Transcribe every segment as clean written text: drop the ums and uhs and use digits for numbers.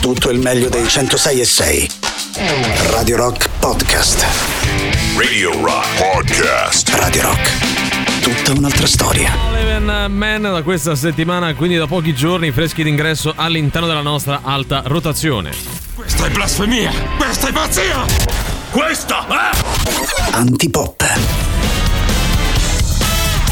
tutto il meglio dei 106.6. Radio Rock Podcast. Radio Rock Podcast. Radio Rock. Tutta un'altra storia. Eleven men da questa settimana, quindi da pochi giorni, freschi d'ingresso all'interno della nostra alta rotazione. Questa è blasfemia! Questa è pazzia! Questa è Antipop.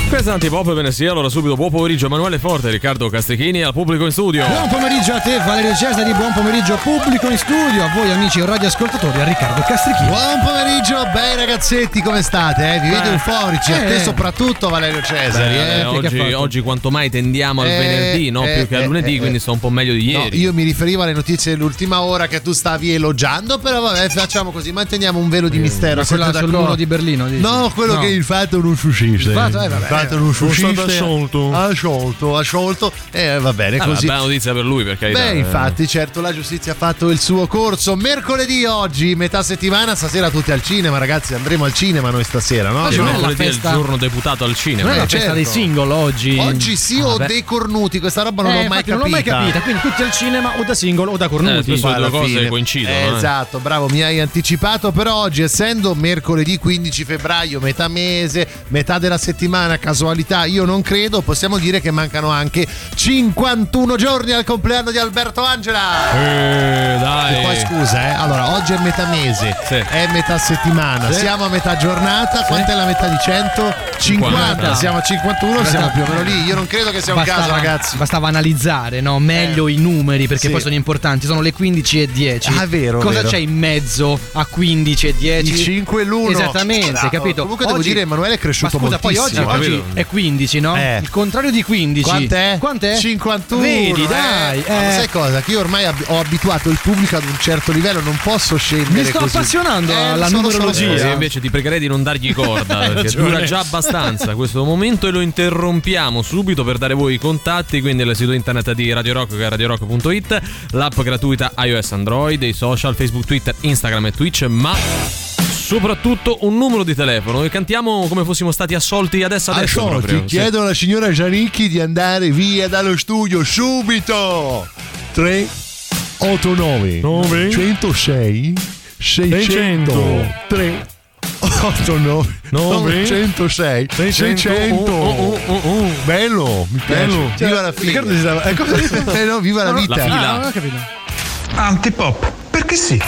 Questa è Antipop, bene sì, allora subito buon pomeriggio Emanuele Forte, Riccardo Castricchini al pubblico in studio. Buon pomeriggio a te Valerio Cesari, buon pomeriggio pubblico in studio, a voi amici radioascoltatori, a Riccardo Castricchini. Buon pomeriggio, bei ragazzetti, come state? Vi vedo euforici, a te soprattutto Valerio Cesari. Oggi quanto mai tendiamo al venerdì, no? Più che al lunedì, quindi sto un po' meglio di ieri. No, io mi riferivo alle notizie dell'ultima ora che tu stavi elogiando, però vabbè, facciamo così, manteniamo un velo di mistero. Quello sull'uno di Berlino? Dici? No, quello che il fatto non sussiste. Il fatto, vabbè. Non stato asciolto. Asciolto. Va bene così. Bella notizia per lui, perché infatti, certo, la giustizia ha fatto il suo corso. Mercoledì oggi, metà settimana, stasera tutti al cinema, ragazzi, andremo al cinema noi stasera, no? Oggi mercoledì è il giorno deputato al cinema. È la festa dei single oggi. Oggi sì o dei cornuti, questa roba non l'ho mai capita. Quindi tutti al cinema o da single o da cornuti. Sono due cose che coincidono. Esatto, bravo, mi hai anticipato, però oggi essendo mercoledì 15 febbraio, metà mese, metà della settimana, casualità io non credo, possiamo dire che mancano anche 51 giorni al compleanno di Alberto Angela. Dai. E poi scusa, allora oggi è metà mese, è metà settimana, siamo a metà giornata, quant'è la metà di 100? 50, siamo a 51, siamo più o meno lì, io non credo che sia un caso, ragazzi. Bastava analizzare, no? Meglio i numeri, perché poi sono importanti, sono le 15 e 10. Ah, vero, cosa c'è in mezzo a 15 e 10? Il 5 e l'1. Esattamente, capito? Comunque oggi, devo dire, Emanuele è cresciuto moltissimo. Poi oggi è 15, no? Il contrario di 15 quant'è? 51. Vedi, dai. Sai cosa? Che io ormai ho abituato il pubblico ad un certo livello, non posso scendere. Mi sto appassionando alla numerologia. Invece ti pregherei di non dargli corda, perché dura già abbastanza questo momento e lo interrompiamo subito per dare voi i contatti, quindi il sito internet di Radio Rock che è radiorock.it, l'app gratuita iOS, Android, i social Facebook, Twitter, Instagram e Twitch, ma soprattutto un numero di telefono e cantiamo come fossimo stati assolti adesso proprio. Chiedo alla signora Gianicchi di andare via dallo studio subito. 389 106 603 89 106 600. Bello, mi piace. Viva la fila. Viva la vita. La fila. Antipop, perché sì.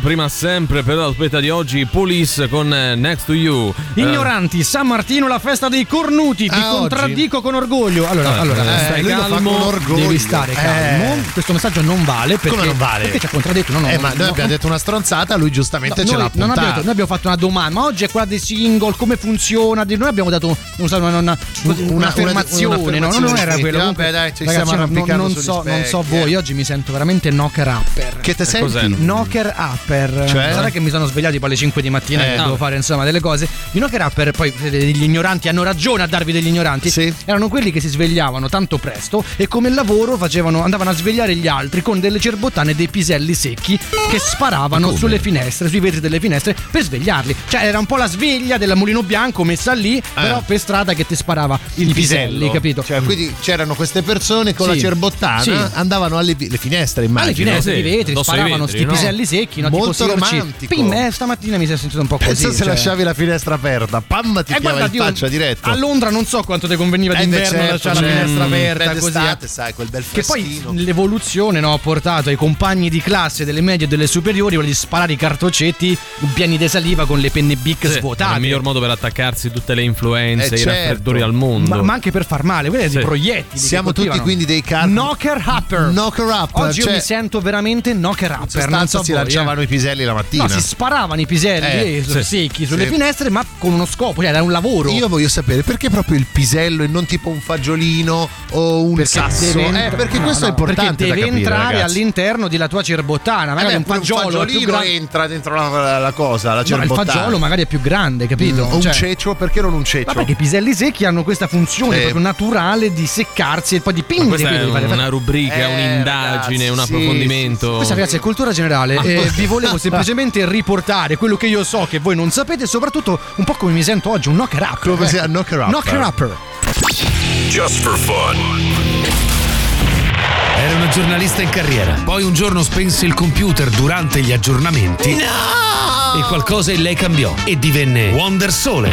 Prima sempre per la spetta di oggi Police con Next to You. Ignoranti, San Martino, la festa dei cornuti. Ti contraddico oggi con orgoglio. Allora, stai calmo, devi stare calmo. Questo messaggio non vale perché, come non vale? Perché ci ha contraddetto. Noi abbiamo detto una stronzata, lui giustamente ce l'ha puntata. Noi abbiamo fatto una domanda, ma oggi è quella dei single, come funziona? Noi abbiamo dato un'affermazione, no? Non era quello. Comunque, dai, ci ragazzi, stiamo non so voi, oggi mi sento veramente knocker upper. Che te senti? Knocker upper. Cioè? Non è che mi sono svegliato tipo alle 5 di mattina e devo fare insomma delle cose. Di knocker upper, poi gli ignoranti hanno ragione a darvi degli ignoranti. Sì. Erano quelli che si svegliavano tanto presto e come lavoro andavano a svegliare gli altri con delle cerbottane e dei piselli secchi che sparavano sulle finestre, sui vetri delle finestre per svegliarli. Cioè era un po' la sveglia della Mulino Bianco messa lì, però per strada che ti sparava il pisello, capito? Cioè, quindi c'erano queste persone con la cerbottana, andavano alle finestre, immagino. Alle finestre, di vetri, sparavano sti piselli secchi, no? Molto tipo romantico. Stamattina mi si è sentito un po' così. Pensa se lasciavi la finestra aperta, pam, ti piava in faccia diretto. A Londra non so quanto ti conveniva d'inverno lasciare la finestra aperta così. D'estate, sai, quel bel freschino. Che poi l'evoluzione ha portato ai compagni di classe delle medie e delle superiori voglio sparare i cartocetti pieni di saliva con le penne Bic svuotate. È il miglior modo per attaccarsi tutte le influenze, i raffreddori al mondo, ma anche per far male, quelli di proiettili. Siamo tutti quindi dei knocker upper. Oggi io mi sento veramente knocker upper. In sostanza si lanciavano i piselli la mattina, si sparavano i piselli secchi sulle finestre, ma con uno scopo, era un lavoro. Io voglio sapere perché proprio il pisello e non tipo un fagiolino o un sasso, perché questo è importante, perché deve entrare, ragazzi, all'interno della tua cerbottana. Magari un fagiolino entra dentro la cosa, la cerbottana. Il fagiolo magari è più grande, capito? O un ceccio, perché non un ceccio? Ma perché i piselli secchi hanno questa funzione proprio naturale di seccarsi e poi di pingere. Questa è una rubrica, un'indagine, ragazzi, un approfondimento. Questa, ragazzi, è cultura generale. Vi volevo semplicemente riportare quello che io so che voi non sapete, soprattutto un po' come mi sento oggi, un knocker upper. Come si knocker upper. Just for fun. Era una giornalista in carriera. Poi un giorno spense il computer durante gli aggiornamenti. No! E qualcosa in lei cambiò e divenne Wondersole.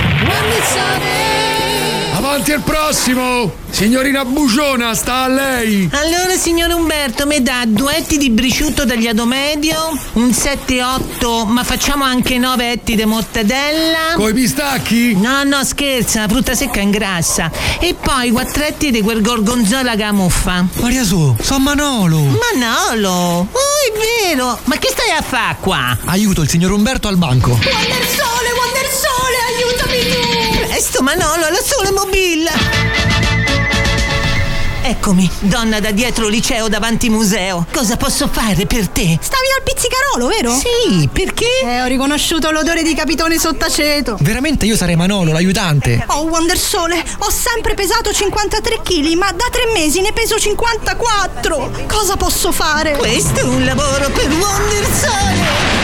Avanti al prossimo! Signorina Bugiona, sta a lei! Allora, signor Umberto, me dà duetti di briciotto tagliato medio, un 7-8, ma facciamo anche 9 etti di mortadella. Coi pistacchi? No, no, scherza, la frutta secca ingrassa. E poi 4 etti di quel gorgonzola camuffa. Maria Su, son Manolo! Manolo? Oh, è vero! Ma che stai a fare qua? Aiuto il signor Umberto al banco. Wondersole, aiutami tu! Presto Manolo, alla sole mobile! Eccomi, donna da dietro liceo davanti museo. Cosa posso fare per te? Stavi al pizzicarolo, vero? Sì, perché? Ho riconosciuto l'odore di capitone sottaceto. Veramente io sarei Manolo, l'aiutante. Oh, Wondersole, ho sempre pesato 53 kg, ma da 3 mesi ne peso 54. Cosa posso fare? Questo è un lavoro per Wondersole.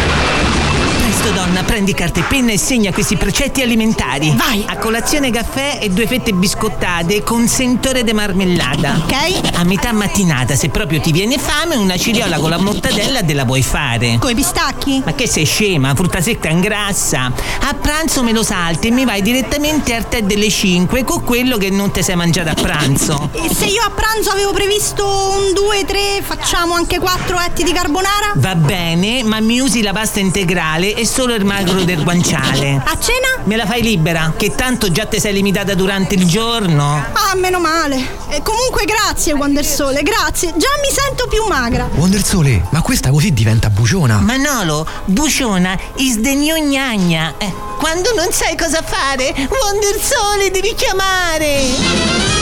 Donna, prendi carta e penna e segna questi precetti alimentari. Vai! A colazione caffè e 2 fette biscottate con sentore de marmellata. Ok? A metà mattinata, se proprio ti viene fame, una ciriola con la mortadella te la puoi fare. Coi pistacchi? Ma che sei scema, frutta secca ingrassa. A pranzo me lo salti e mi vai direttamente al tè delle 5 con quello che non ti sei mangiato a pranzo. E se io a pranzo avevo previsto un 2, 3, facciamo anche 4 etti di carbonara? Va bene, ma mi usi la pasta integrale e solo il magro del guanciale. A cena? Me la fai libera, che tanto già te sei limitata durante il giorno. Ah, meno male. Comunque grazie Wondersole, grazie. Già mi sento più magra. Wondersole, ma questa così diventa buciona. Manolo, buciona is the gnognagna. Quando non sai cosa fare, Wondersole devi chiamare.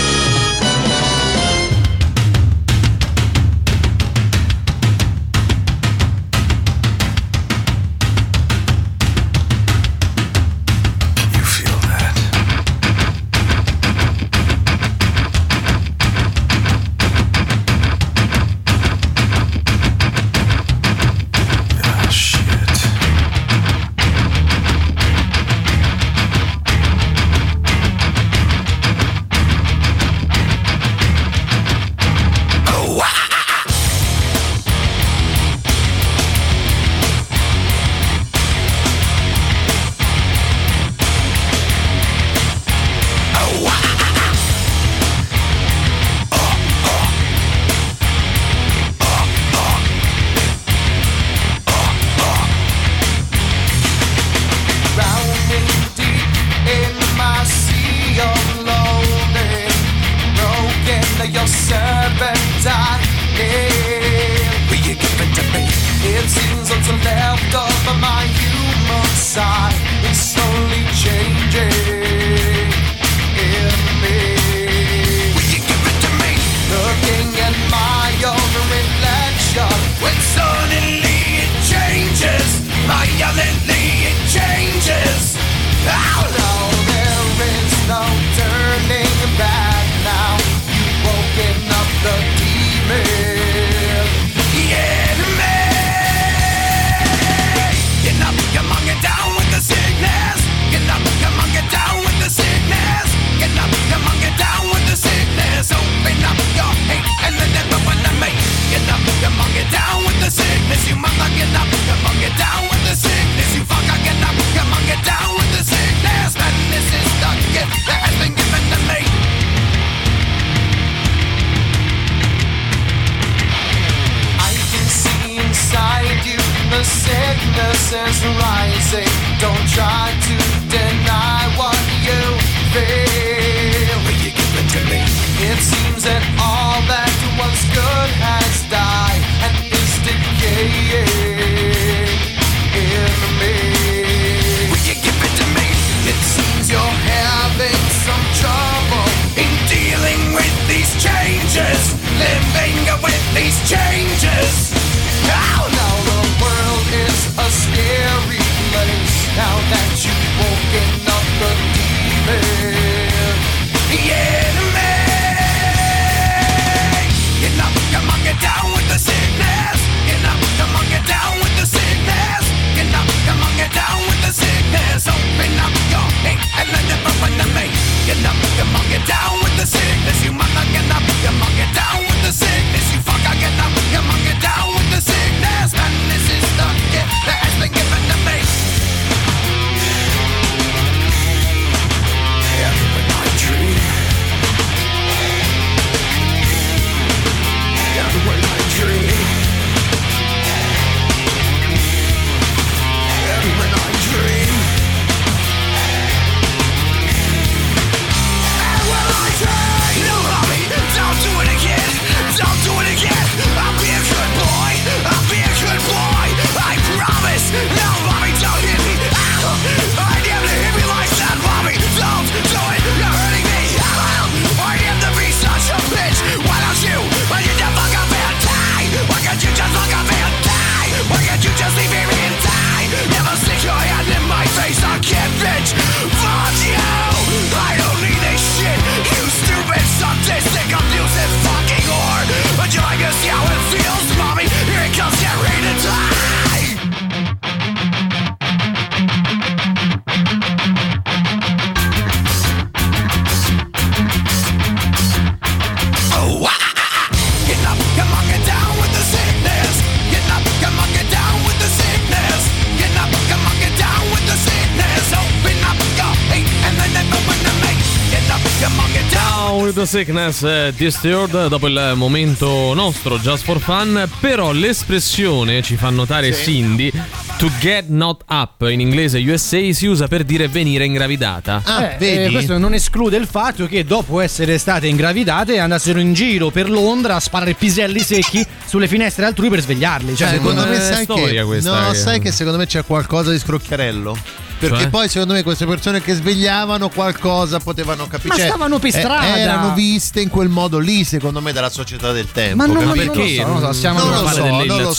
Mood Sickness Disturbed dopo il momento nostro Just for Fun. Però l'espressione, ci fa notare Cindy, to get not up in inglese USA si usa per dire venire ingravidata. Vedi? Questo non esclude il fatto che dopo essere state ingravidate andassero in giro per Londra a sparare piselli secchi sulle finestre altrui per svegliarli. Cioè, secondo me sai storia che, questa no, che... sai che secondo me c'è qualcosa di scrocchiarello. Perché poi secondo me queste persone che svegliavano qualcosa potevano capire. Ma stavano per strada, erano viste in quel modo lì, secondo me, dalla società del tempo. Ma non perché? Non lo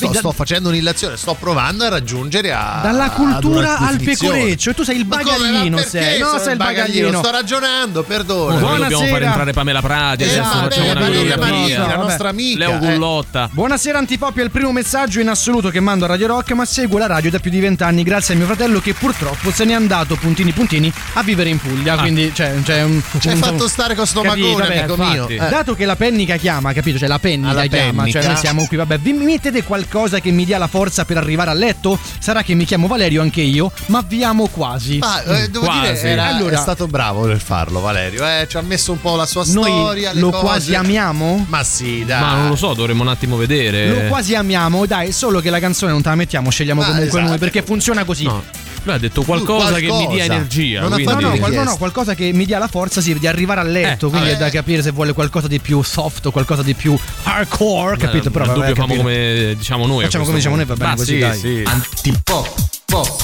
so, sto facendo un'illazione, sto provando a raggiungere a dalla cultura al pecoreccio. E tu sei il bagaglino, sei il bagaglino. Sto ragionando, perdona. Noi dobbiamo far entrare Pamela Prati, la nostra amica Leo Gullotta. Buonasera Antipop, è il primo messaggio in assoluto che mando a Radio Rock, ma seguo la radio da più di 20 anni grazie a mio fratello che purtroppo se n'è andato puntini a vivere in Puglia. Quindi c'è fatto stare con sto magone, amico mio. Dato che la pennica chiama, capito? Cioè la pennica chiama, cioè noi siamo qui, vabbè, vi mettete qualcosa che mi dia la forza per arrivare a letto? Sarà che mi chiamo Valerio anche io, ma vi amo quasi. Devo dire, è stato bravo nel farlo Valerio, ci ha messo un po' la sua storia, le cose. Quasi amiamo? Ma sì, dai. Ma non lo so, dovremmo un attimo vedere. Lo quasi amiamo, dai, solo che la canzone non te la mettiamo, scegliamo noi, perché funziona così. Lui ha detto qualcosa che mi dia energia. Qualcosa che mi dia la forza di arrivare a letto. Quindi è da capire se vuole qualcosa di più soft o qualcosa di più hardcore, capito? Però vabbè, facciamo come diciamo noi. Facciamo come diciamo noi, va bene così, dai. Antipop, pop.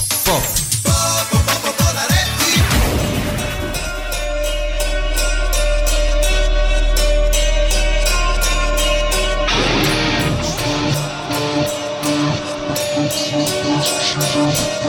Just give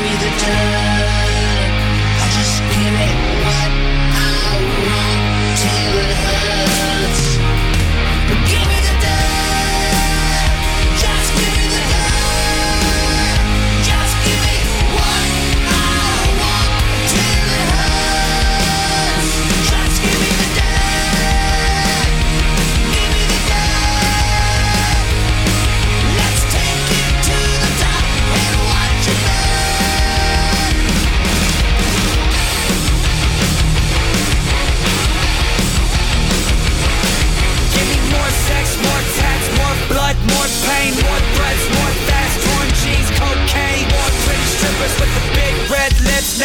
me the time, I just give it what I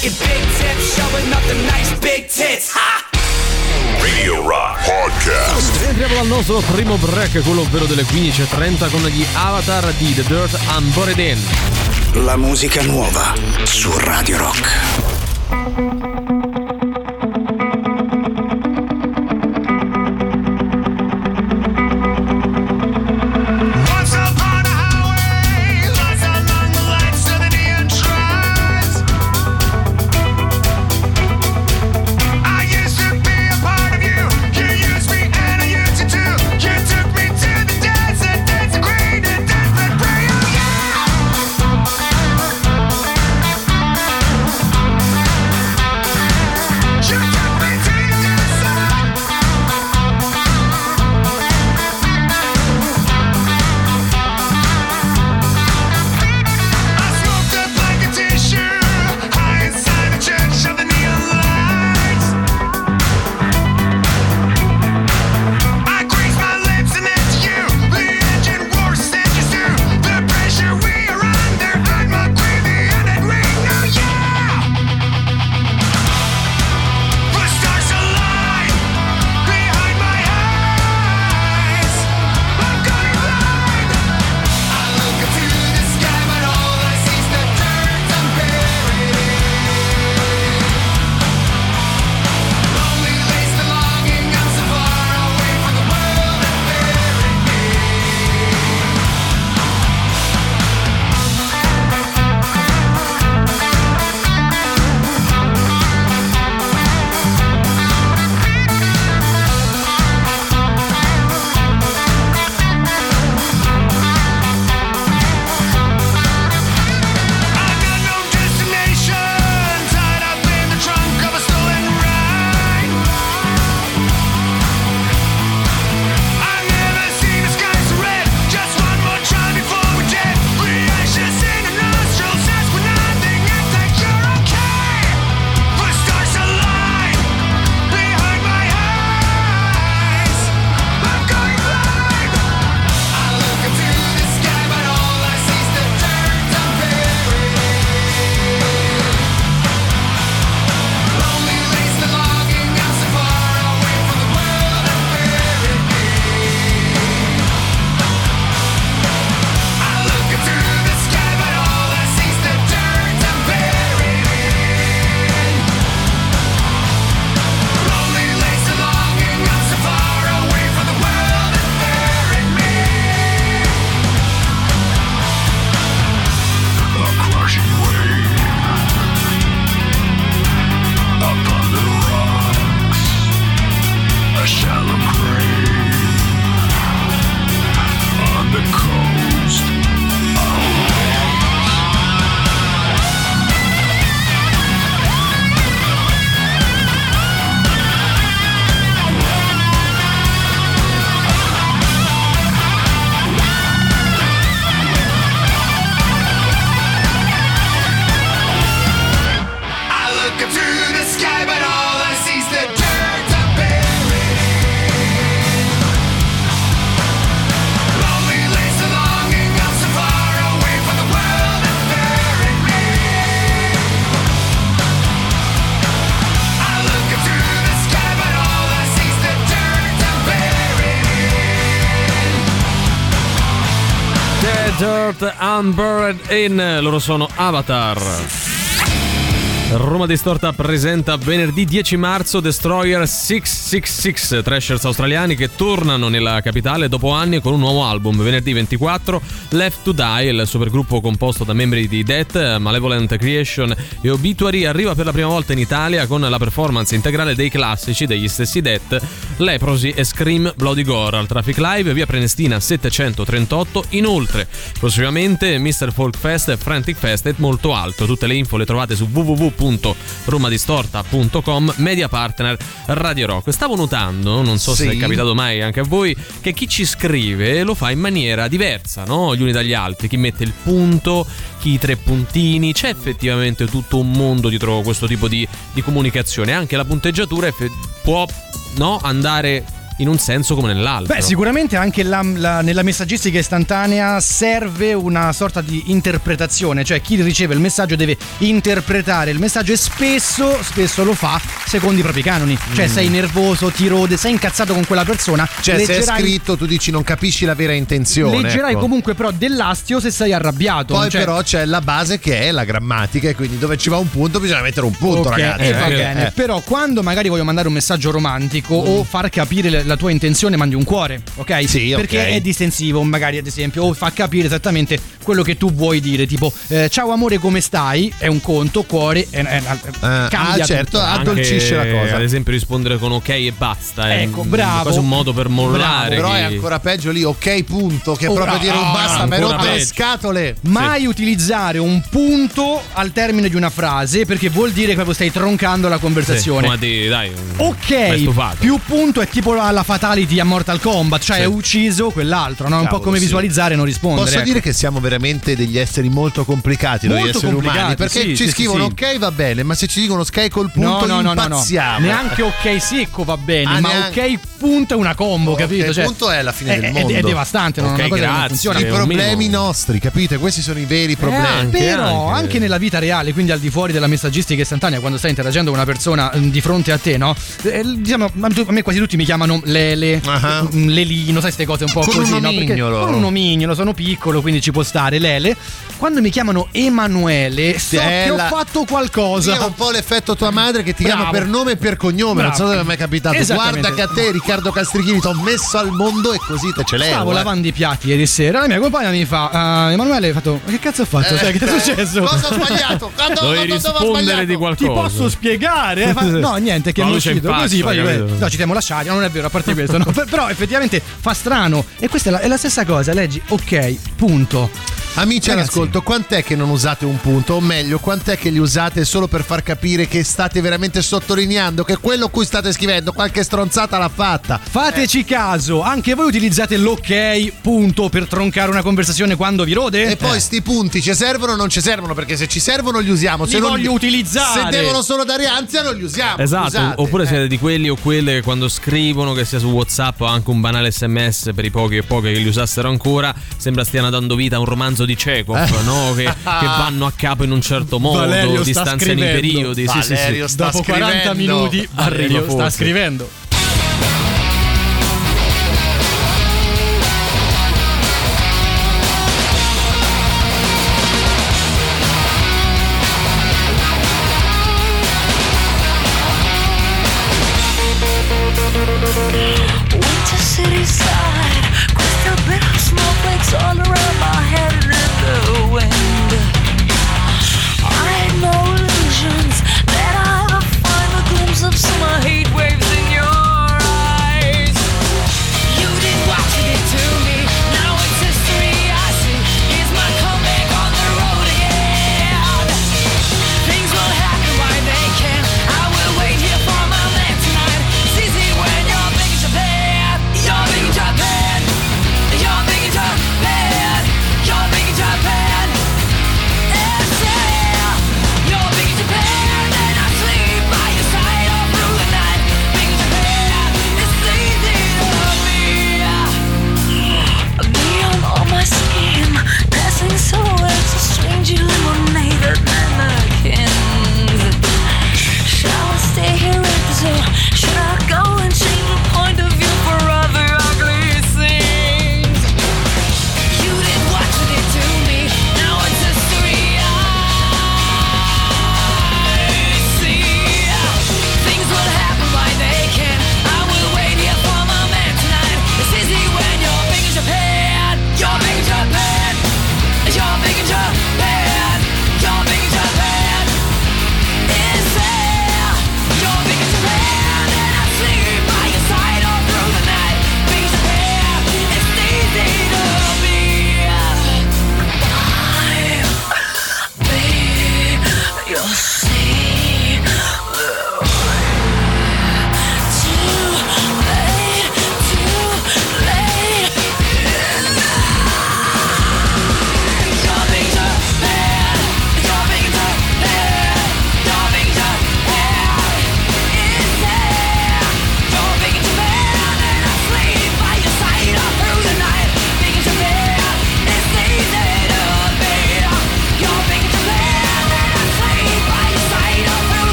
Taking big tips, showing up the nice big tits. Ha! Radio Rock Podcast. Entriamo dal nostro primo break, quello ovvero delle 15.30 con gli Avatar di The Dirt and Buried In. La musica nuova su Radio Rock. Buried In, loro sono Avatar. Roma Distorta presenta venerdì 10 marzo Destroyer 666, thrashers australiani che tornano nella capitale dopo anni con un nuovo album. Venerdì 24 Left to Die, il supergruppo composto da membri di Death, Malevolent Creation e Obituary arriva per la prima volta in Italia con la performance integrale dei classici degli stessi Death, Leprosy e Scream Bloody Gore al Traffic Live, via Prenestina 738. Inoltre prossimamente Mr. Folk Fest e Frantic Fest e molto altro. Tutte le info le trovate su www.romadistorta.com, media partner Radio Rock. Stavo notando, non so se è capitato mai anche a voi, che chi ci scrive lo fa in maniera diversa, no? Gli uni dagli altri, chi mette il punto, chi i tre puntini. C'è effettivamente tutto un mondo dietro questo tipo di comunicazione. Anche la punteggiatura può andare in un senso come nell'altro. Beh, sicuramente anche nella messaggistica istantanea serve una sorta di interpretazione, cioè chi riceve il messaggio deve interpretare il messaggio e spesso lo fa secondo i propri canoni. Cioè sei nervoso, ti rode, sei incazzato con quella persona, cioè leggerai... se è scritto tu dici non capisci la vera intenzione, leggerai comunque però dell'astio se sei arrabbiato. Poi cioè... però c'è la base che è la grammatica, e quindi dove ci va un punto bisogna mettere un punto, okay, ragazzi. Va bene. Però quando magari voglio mandare un messaggio romantico o far capire la tua intenzione, mandi un cuore, ok? Sì, perché okay, è distensivo magari, ad esempio, o fa capire esattamente quello che tu vuoi dire, tipo ciao amore come stai? È un conto, cuore cambia, certo, tutto. Addolcisce anche la cosa. Ad esempio rispondere con ok e basta, ecco, bravo, quasi un modo per mollare. Però è ancora peggio lì, ok punto, che è proprio dire un basta, mi hai rotto le scatole. Mai utilizzare un punto al termine di una frase, perché vuol dire che proprio stai troncando la conversazione. Ma dai, ok, più punto è tipo alla Fatality a Mortal Kombat, cioè è ucciso quell'altro, no? Un po' come visualizzare e non rispondere. Posso dire che siamo veramente degli esseri molto complicati, molto noi esseri umani, perché ci scrivono ok va bene, ma se ci dicono ok col punto impazziamo. No. Neanche ok secco va bene, ok punto è una combo, capito? Il punto è la fine del mondo. È devastante, non è una cosa che non funziona. I problemi nostri, capite? Questi sono i veri problemi. Però anche nella vita reale, quindi al di fuori della messaggistica istantanea, quando stai interagendo con una persona di fronte a te, no? Diciamo, a me quasi tutti mi chiamano Lele, Lelino, sai, ste cose un po' con così, no? Perché con un nomignolo, sono piccolo, quindi ci può stare Lele. Quando mi chiamano Emanuele, che ho fatto qualcosa. È un po' l'effetto tua madre che ti chiama per nome e per cognome. Bravo. Non so se mi è mai capitato. Guarda che a te, Riccardo Castricchini, ti ho messo al mondo e così te ce l'hai. Stavo lavando i piatti ieri sera, la mia compagna mi fa Emanuele, hai fatto che cazzo ho fatto? Che è successo? Cosa ho sbagliato? Dovevi rispondere di qualcosa. Ti posso spiegare? No, niente, che è uscito così. No, ci siamo lasciati, non è vero, a parte questo, no? Però effettivamente fa strano. E questa è la stessa cosa, leggi ok, punto. Amici all'ascolto, quant'è che non usate un punto? O meglio, quant'è che li usate solo per far capire che state veramente sottolineando che quello cui state scrivendo qualche stronzata l'ha fatta? Fateci caso, anche voi utilizzate l'ok punto per troncare una conversazione quando vi rode? E poi sti punti ci servono o non ci servono? Perché se ci servono li usiamo, se li non voglio utilizzare, se devono solo dare ansia non li usiamo. Esatto, usate. Oppure siete di quelli o quelle che quando scrivono, che sia su WhatsApp o anche un banale SMS, per i pochi e poche che li usassero ancora, sembra stiano dando vita a un romanzo di Chekhov, no? Che vanno a capo in un certo modo, Valerio distanziano i periodi. Valerio sì. Dopo 40 minuti Valerio sta scrivendo. Illusions that I'll find the glimpse of summer heat waves in your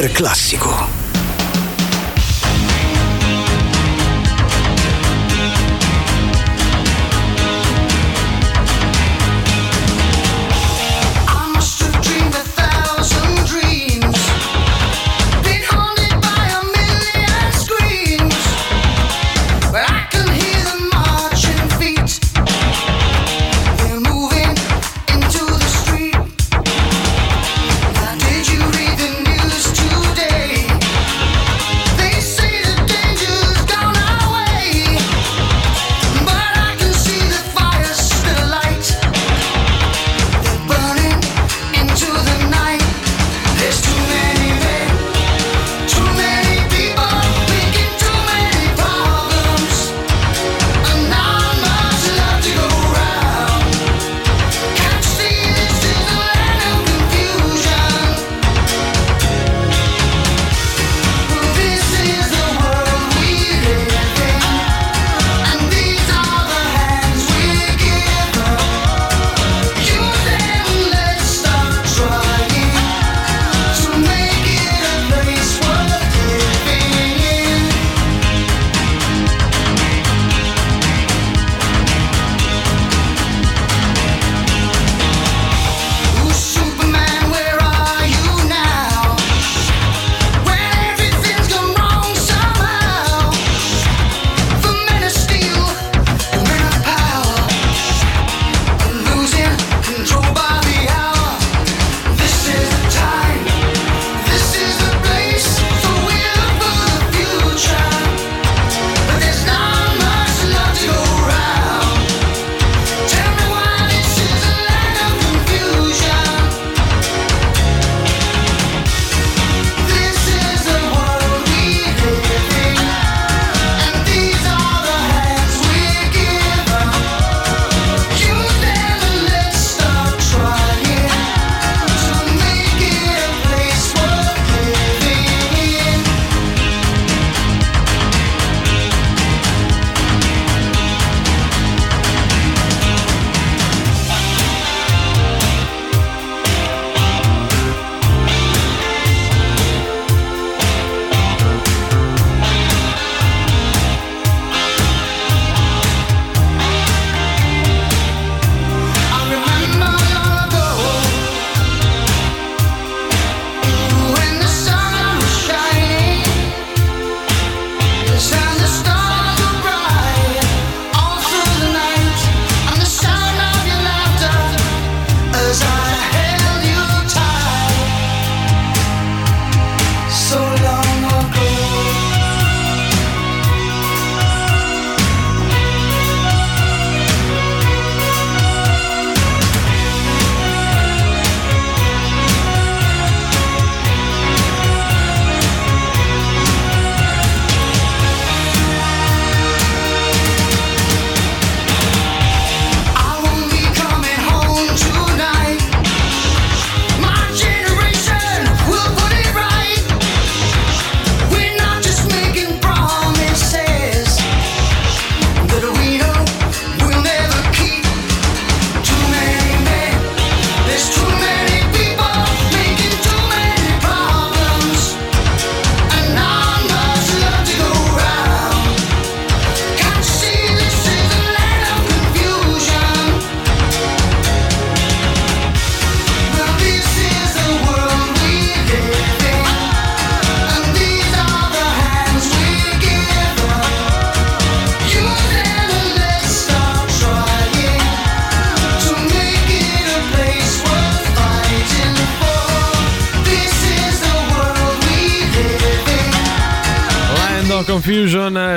super classico.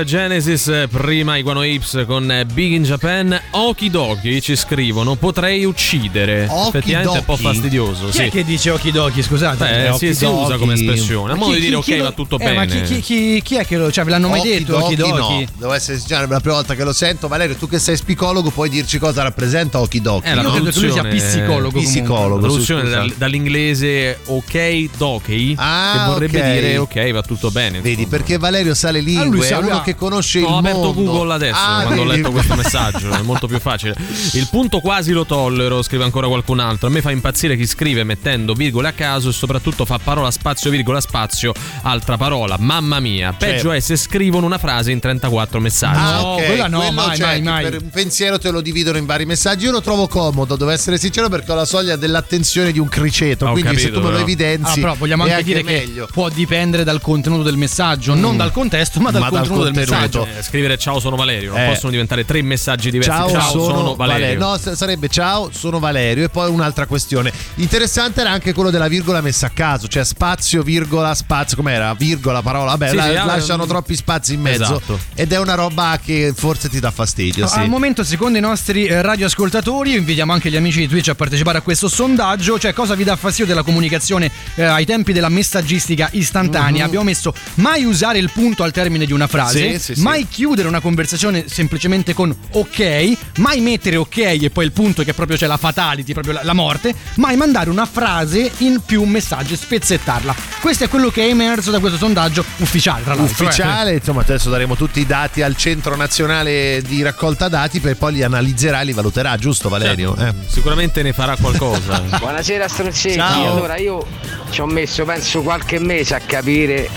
Genesis, prima Iguano Ips con Big in Japan. Okidoki ci scrivono: potrei uccidere. Okidoki. Effettivamente è un po' fastidioso. Chi sì. È che dice Okidoki? Scusate, si usa come espressione. A modo di dire ok, va tutto bene. Ma chi è che lo, cioè, ve l'hanno mai detto Okidoki? No, devo essere sincero, è la prima volta che lo sento. Valerio, tu che sei psicologo, puoi dirci cosa rappresenta Okidoki? Io credo che lui sia psicologo. Traduzione dall'inglese ok doki, che vorrebbe dire ok, va tutto bene. Vedi, perché Valerio sale lì bilingue, è uno che conosce il mondo. Ho aperto Google adesso quando ho letto questo messaggio, è molto più facile. Il punto quasi lo tollero, scrive ancora qualcun altro. A me fa impazzire chi scrive mettendo virgole a caso e soprattutto fa parola spazio virgola spazio altra parola. Mamma mia, peggio è se scrivono una frase in 34 messaggi. Okay. Quella no, mai. Per un pensiero te lo dividono in vari messaggi. Io lo trovo comodo, devo essere sincero, perché ho la soglia dell'attenzione di un criceto, quindi se tu me lo evidenzi. Però vogliamo anche dire meglio. Che può dipendere dal contenuto del messaggio, non dal contesto, ma dal contenuto del messaggio. Scrivere ciao sono Valerio non possono diventare tre messaggi diversi. Ciao sono Valerio. No, sarebbe ciao sono Valerio. E poi un'altra questione interessante era anche quello della virgola messa a caso, cioè spazio virgola spazio, com'era? Virgola parola, vabbè, lasciano troppi spazi in mezzo, esatto. Ed è una roba che forse ti dà fastidio, sì. Al momento, secondo i nostri radioascoltatori, invitiamo anche gli amici di Twitch a partecipare a questo sondaggio, cioè cosa vi dà fastidio della comunicazione ai tempi della messaggistica istantanea. Abbiamo messo mai usare il punto al termine di una frase, mai chiudere una conversazione semplicemente con ok, mai mettere ok e poi il punto, che proprio c'è la fatality, proprio la morte, mai mandare una frase in più messaggi, spezzettarla. Questo è quello che è emerso da questo sondaggio ufficiale, tra l'altro. Ufficiale, insomma, adesso daremo tutti i dati al Centro Nazionale di Raccolta Dati, per poi li analizzerà e li valuterà, giusto Valerio? Certo. Sicuramente ne farà qualcosa. Buonasera Struzzetti. Allora, io ci ho messo penso qualche mese a capire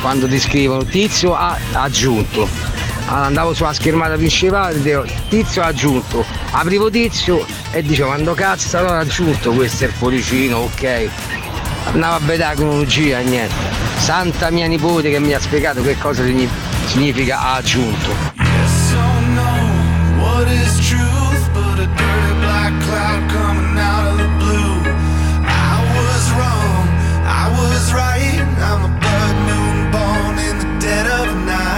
quando ti scrivono tizio ha aggiunto. Allora, andavo sulla schermata principale, dicevo tizio ha aggiunto, aprivo tizio e dicevo quando cazzo allora ha aggiunto, questo è il pollicino, ok. Andavo a vedere cronologia e niente. Santa mia nipote che mi ha spiegato che cosa significa ha aggiunto. Yes or no, what is truth but a dirty black cloud coming out of the blue. I was wrong, I was right, I'm a blood moon born in the dead of night.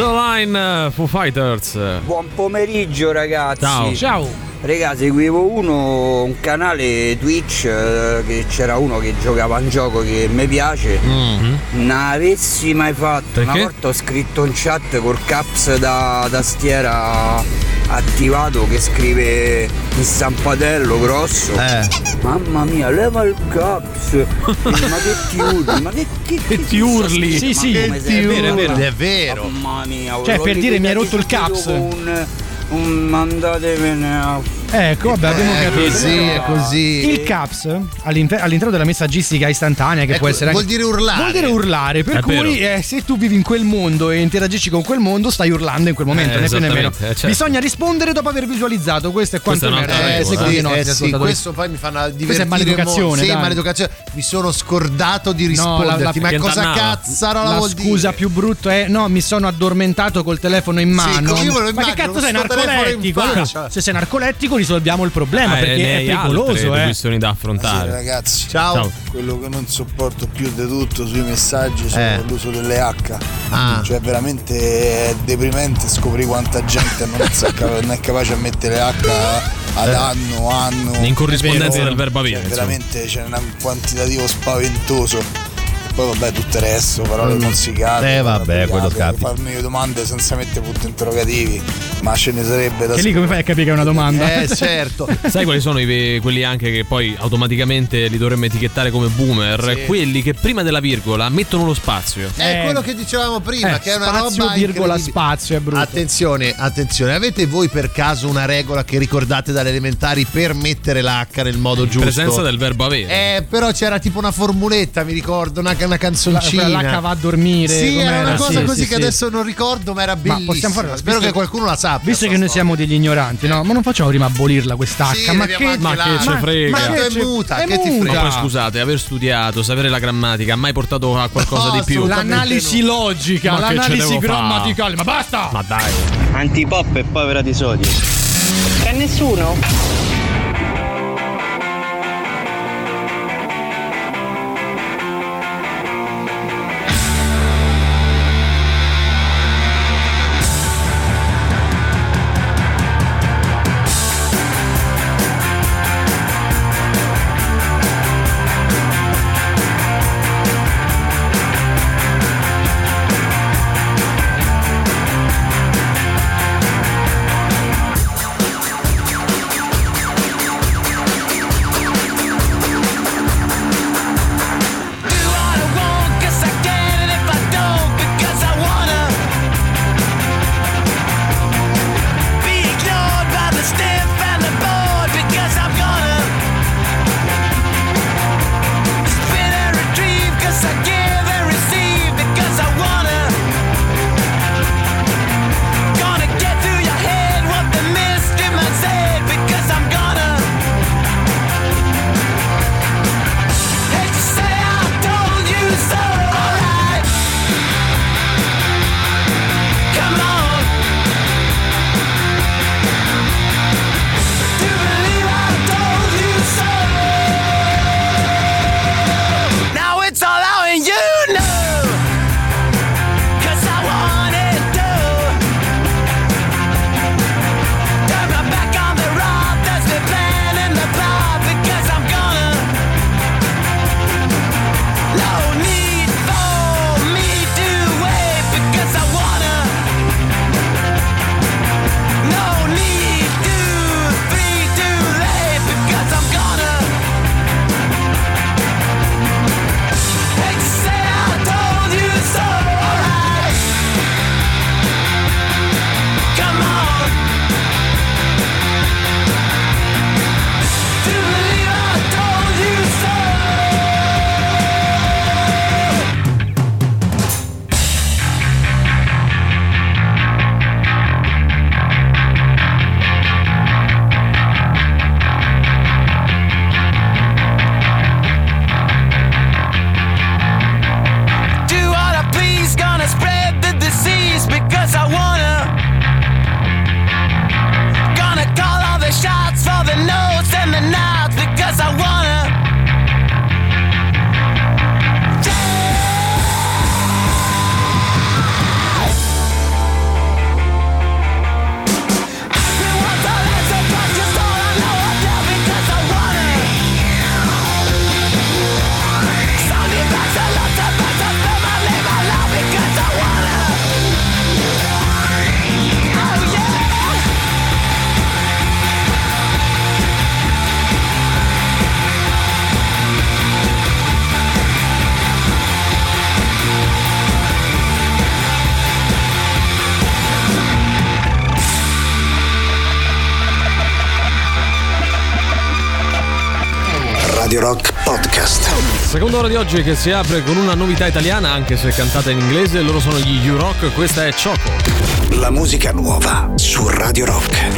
the line, Foo Fighters. Buon pomeriggio ragazzi. Ciao. Ciao. Regà, seguivo un canale Twitch che c'era uno che giocava a un gioco che mi piace. Non avessi mai fatto. Perché? Una volta ho scritto in chat col caps da tastiera attivato che scrive in stampatello grosso. Mamma mia, leva il caps. Ma che ti urli? Ma che ti urli? Sì, sì, è vero, è vero. Mamma mia, cioè per dire mi hai rotto il caps. Mandatevene a... Ecco, vabbè, abbiamo capito. Così, è così. Il caps all'interno della messaggistica istantanea, che può essere anche, vuol dire urlare. Vuol dire urlare. Per è cui se tu vivi in quel mondo e interagisci con quel mondo, stai urlando in quel momento, né più né meno. Certo. Bisogna rispondere dopo aver visualizzato. Questo è quanto sì, questo poi mi fa una divertire. Questa è maleducazione. Sì, maleducazione. Mi sono scordato di risponderti. No, ma cosa cazzarola vuol dire? La scusa più brutta è no, mi sono addormentato col telefono in mano. Ma che cazzo sei, narcolettico? Se sei narcolettico risolviamo il problema, perché è pericoloso, le questioni da affrontare. Ragazzi, ciao. Quello che non sopporto più di tutto sui messaggi sono l'uso delle H. Cioè veramente è deprimente scoprire quanta gente non è capace a mettere H ad anno in corrispondenza del verbo avere, cioè, veramente c'è un quantitativo spaventoso. Poi vabbè, tutto il resto, parole mozzicate. Vabbè, quello capita. Farmi le domande senza mettere punti interrogativi, ma ce ne sarebbe da... E lì come fai a capire che è una domanda? Certo. Sai quali sono quelli anche che poi automaticamente li dovremmo etichettare come boomer? Sì. Quelli che prima della virgola mettono lo spazio. È quello che dicevamo prima, che è una spazio, roba virgola, spazio è brutto. Attenzione, avete voi per caso una regola che ricordate dalle elementari per mettere la H nel modo giusto? In presenza del verbo avere. Però c'era tipo una formuletta, mi ricordo, una canzoncina, l'H va a dormire. Sì, com'era? Era una cosa così. Adesso non ricordo, ma era bellissima. Ma possiamo farla, spero che qualcuno la sappia. Visto che noi siamo degli ignoranti, no? Ma non facciamo prima abolirla quest'H? Sì, ma che ce frega? Ma che è muta, che ti frega? Ma poi scusate, aver studiato, sapere la grammatica ha mai portato a qualcosa di più? L'analisi logica, ma l'analisi grammaticale, ma basta! Ma dai. Antipop è povera di sodio. C'è nessuno? Radio Rock Podcast. Seconda ora di oggi che si apre con una novità italiana, anche se cantata in inglese. Loro sono gli You Rock, questa è Choco. La musica nuova su Radio Rock.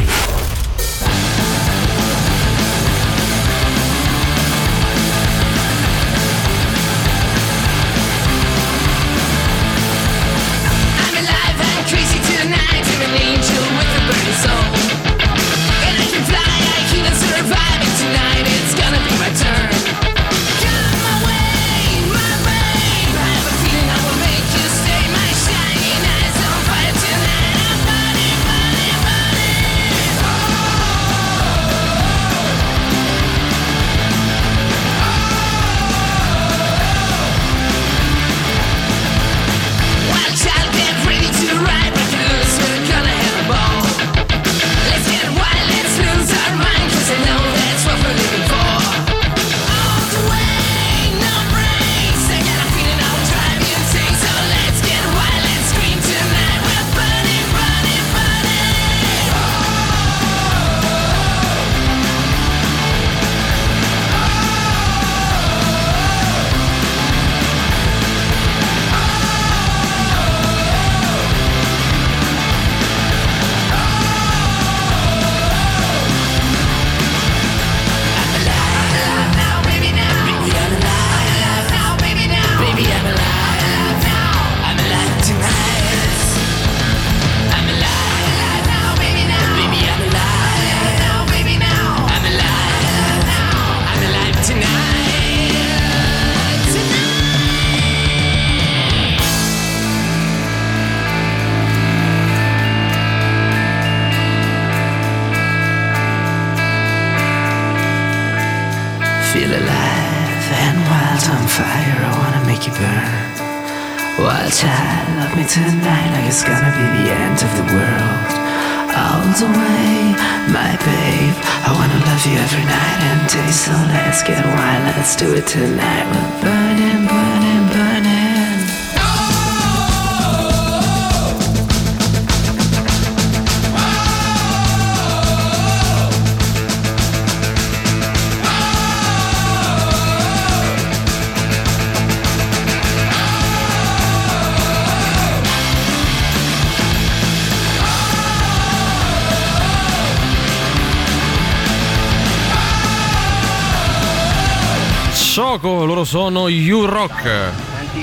Loro sono You Rock.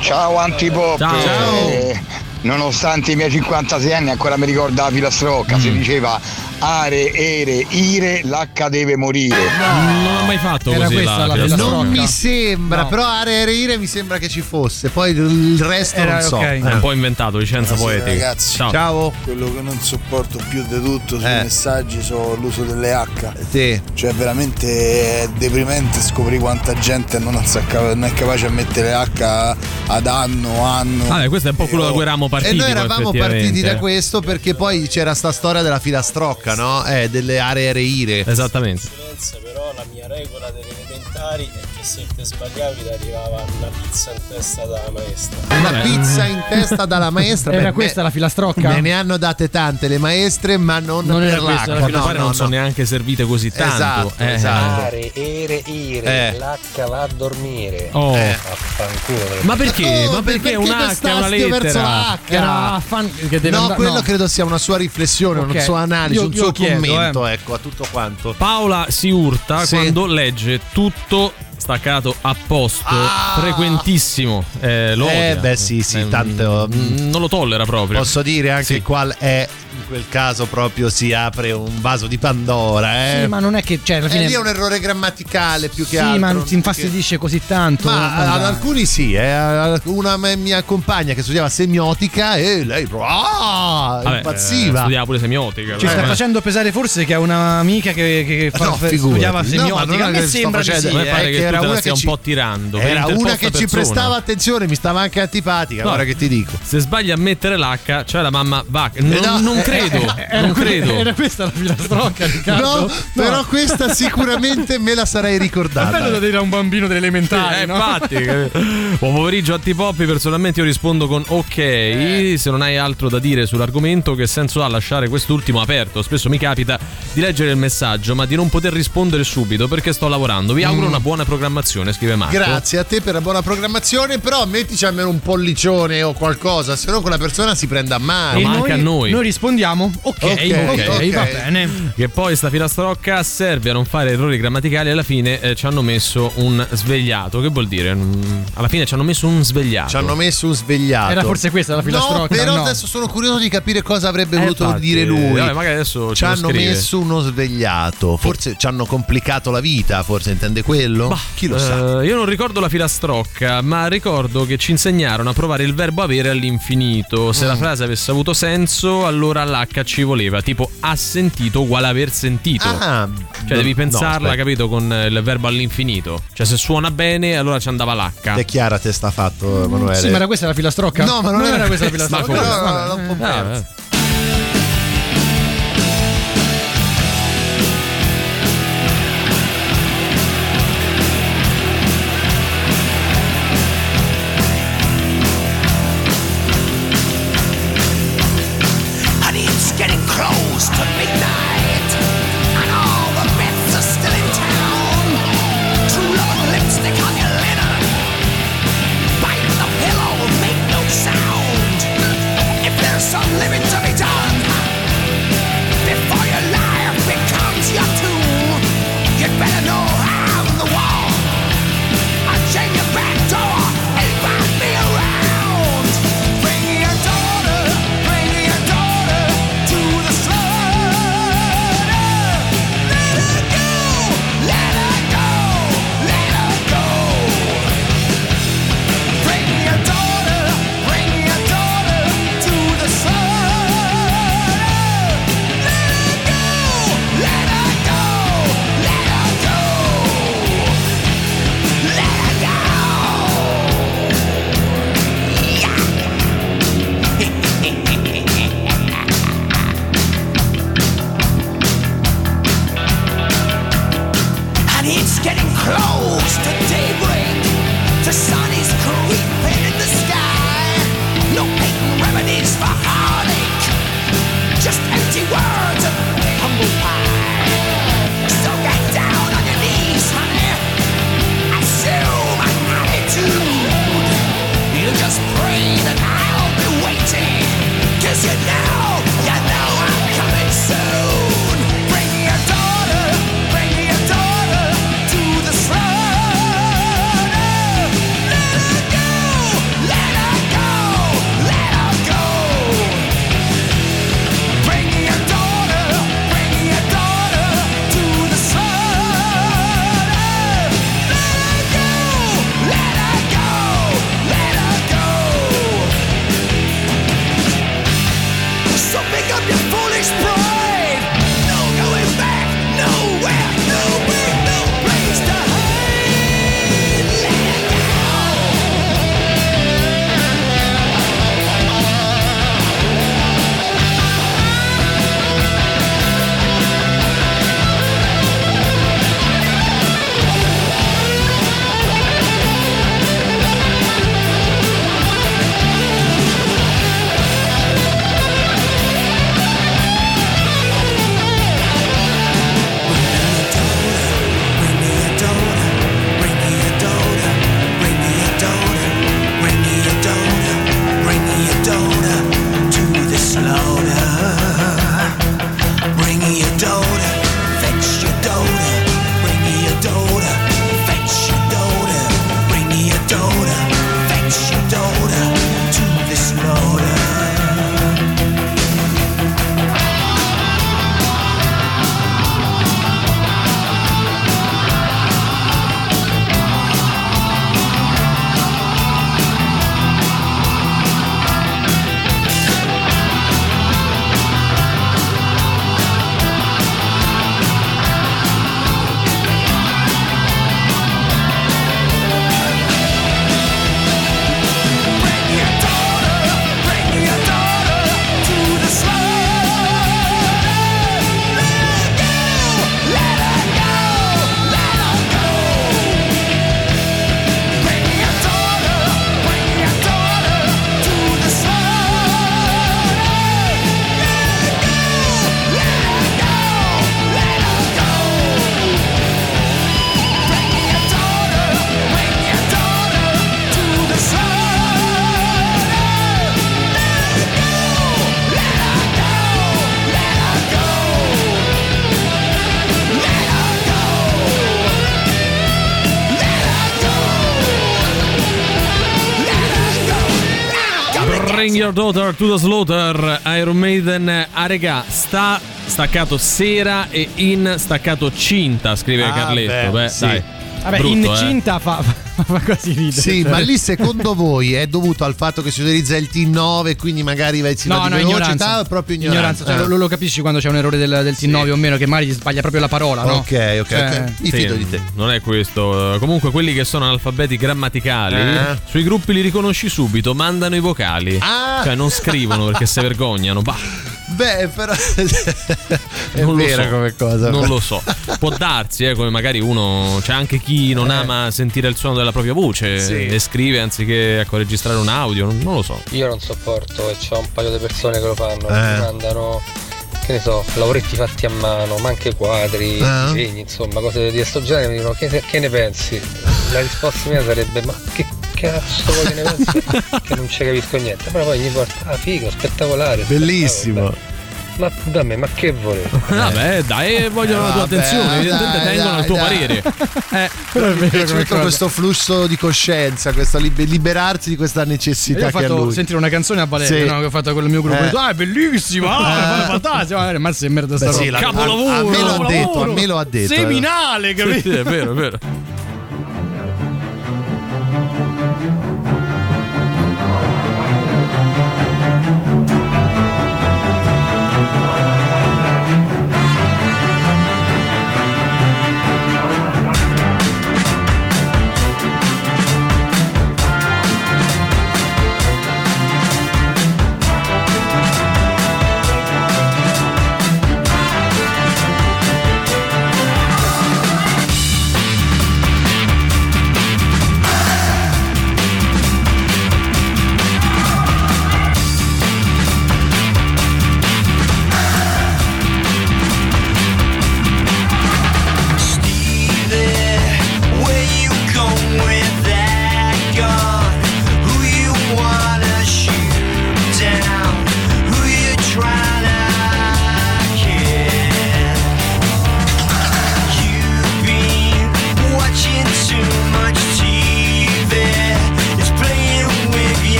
Ciao Antipop. Ciao. Nonostante i miei 56 anni ancora mi ricorda la filastrocca, si diceva are, ere, ire, l'H deve morire. No, non l'ho mai fatto. Era così questa la non mi sembra, no. Però are, ere, ire mi sembra che ci fosse. Poi il resto non so. Okay. È un po' inventato, licenza poetica. Ragazzi, ciao. Quello che non sopporto più di tutto sui messaggi sono l'uso delle H. Sì. Cioè veramente è deprimente scoprire quanta gente non è capace a mettere H ad anno. Vabbè, questo è un po' quello da cui eravamo partiti. E noi eravamo partiti da questo perché poi c'era sta storia della filastrocca. No? Delle aree reire. Esattamente. Però la mia regola delle elementari è che se te sbagliavi ti arrivava una pizza in testa dalla maestra. Una pizza in testa dalla maestra? Era questa la filastrocca? Ne hanno date tante le maestre, ma non per l'H. Non sono neanche servite così tanto. Esatto. Are, ere, ire, l'H va a dormire. Oh. Ma perché? Ma perché una H è una lettera? Verso la H. Che deve credo sia una sua riflessione, okay. Una sua analisi, un suo commento, ecco, a tutto quanto. Paola si urta quando legge tutto staccato a posto, frequentissimo. Lo odia. Beh, sì, tanto non lo tollera proprio. Posso dire anche qual è. In quel caso proprio si apre un vaso di Pandora. Sì, ma non è che alla fine lì è un errore grammaticale più che altro. Sì, ma non ti infastidisce così tanto. Ma ad alcuni una mia compagna che studiava semiotica e lei impazziva. Studiava pure semiotica. Ci sta facendo pesare forse che ha un'amica che studiava semiotica. A me sembra che era una che un po' tirando. Era una che ci prestava attenzione, mi stava anche antipatica, guarda che ti dico. Se sbagli a mettere l'H, cioè la mamma va. Non Non credo. Era questa la filastrocca, Riccardo? No, però questa sicuramente me la sarei ricordata. È bello da dire a un bambino dell'elementare, no? Infatti. Buon pomeriggio Antipop, personalmente io rispondo con ok, se non hai altro da dire sull'argomento, che senso ha lasciare quest'ultimo aperto? Spesso mi capita di leggere il messaggio ma di non poter rispondere subito perché sto lavorando. Vi auguro una buona programmazione, scrive Marco. Grazie a te per la buona programmazione, però mettici almeno un pollicione o qualcosa, se no quella persona si prende a male. Ma anche a noi. Noi rispondiamo ok, va bene. Che poi sta filastrocca serve a non fare errori grammaticali. Alla fine ci hanno messo un svegliato. Che vuol dire? Alla fine ci hanno messo un svegliato. Era forse questa la filastrocca. No, però adesso sono curioso di capire cosa avrebbe voluto dire lui. Magari adesso ci hanno messo uno svegliato. Forse ci hanno complicato la vita, forse intende quello? Bah, chi lo sa. Io non ricordo la filastrocca, ma ricordo che ci insegnarono a provare il verbo avere all'infinito. Se la frase avesse avuto senso, allora l'H ci voleva, tipo ha sentito uguale aver sentito. Cioè devi pensarla, capito, con il verbo all'infinito. Cioè se suona bene, allora ci andava l'H. È chiara testa fatto, Emanuele. Sì, ma era questa la filastrocca? No, ma non era questa la filastrocca. Living to Bring Your Daughter to the Slaughter, Iron Maiden. A regà, sta staccato sera e in staccato cinta, scrive Carletto. Beh, sì. Dai. Vabbè, brutto, in cinta fa quasi ridere. Sì, ma lì secondo voi è dovuto al fatto che si utilizza il T9, quindi magari vai si va di velocità, o proprio ignoranza? Cioè, lo capisci quando c'è un errore del T9 sì, o meno, che magari sbaglia proprio la parola, no? Ok, cioè, mi fido di te. Non è questo. Comunque quelli che sono analfabeti grammaticali sui gruppi li riconosci subito, mandano i vocali. Cioè non scrivono perché si vergognano. Bah. Beh, però è non vera lo so, come cosa. Non lo so. Può darsi, come magari uno, c'è anche chi non ama sentire il suono della propria voce e scrive anziché registrare un audio, non lo so. Io non sopporto, e c'ho un paio di persone che lo fanno, mi mandano, che ne so, lavoretti fatti a mano, ma anche quadri, disegni, insomma, cose di questo genere, mi dicono che ne pensi? La risposta mia sarebbe: ma che cazzo vuoi che ne pensi? Che non ci capisco niente. Però poi gli porta: ah, figo, spettacolare, bellissimo. Ma me, ma che volevo? Vabbè, dai, vogliono la tua attenzione, evidentemente tengono il tuo parere. Però mi piace questo flusso di coscienza, questa liberarsi di questa necessità. Io ho fatto sentire una canzone a Valerio, che ho fatto con il mio gruppo. Ho detto, è bellissima, fantastica, ma se merda sta roba. Sì, capolavoro. A me lo ha detto. Seminale, capito? Sì, è vero, è vero.